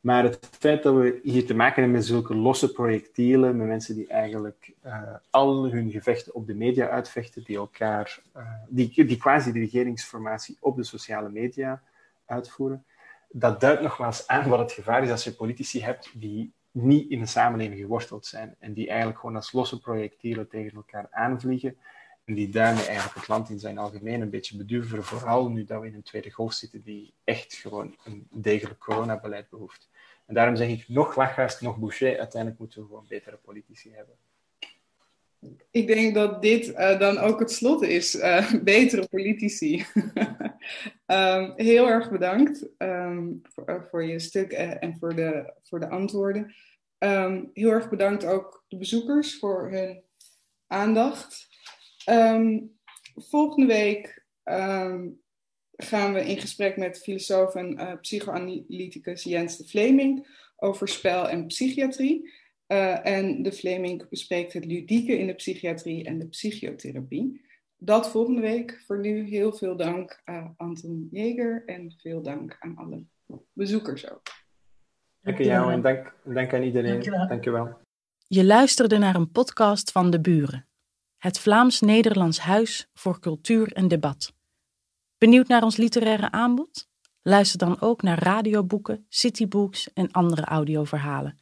Maar het feit dat we hier te maken hebben met zulke losse projectielen, met mensen die eigenlijk uh, al hun gevechten op de media uitvechten, die elkaar, uh, die, die quasi de regeringsformatie op de sociale media uitvoeren, dat duidt nogmaals aan wat het gevaar is als je politici hebt die niet in de samenleving geworteld zijn en die eigenlijk gewoon als losse projectielen tegen elkaar aanvliegen en die daarmee eigenlijk het land in zijn algemeen een beetje beduveren, vooral nu dat we in een tweede golf zitten die echt gewoon een degelijk coronabeleid behoeft. En daarom zeg ik, nog Lagarde, nog Bouchez, uiteindelijk moeten we gewoon betere politici hebben. Ik denk dat dit uh, dan ook het slot is. Uh, betere politici. um, heel erg bedankt um, voor, uh, voor je stuk uh, en voor de, voor de antwoorden. Um, heel erg bedankt ook de bezoekers voor hun aandacht. Um, volgende week um, gaan we in gesprek met filosoof en uh, psychoanalyticus Jens de Vleming over spel en psychiatrie. Uh, en de Vleming bespreekt het ludieke in de psychiatrie en de psychotherapie. Dat volgende week. Voor nu heel veel dank aan Anton Jäger en veel dank aan alle bezoekers ook. Dank aan jou en dank, dank aan iedereen. Dankjewel. Dankjewel. Je luisterde naar een podcast van De Buren. Het Vlaams-Nederlands Huis voor Cultuur en Debat. Benieuwd naar ons literaire aanbod? Luister dan ook naar radioboeken, citybooks en andere audioverhalen.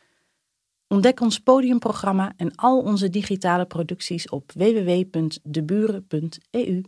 Ontdek ons podiumprogramma en al onze digitale producties op w w w punt de buren punt e u.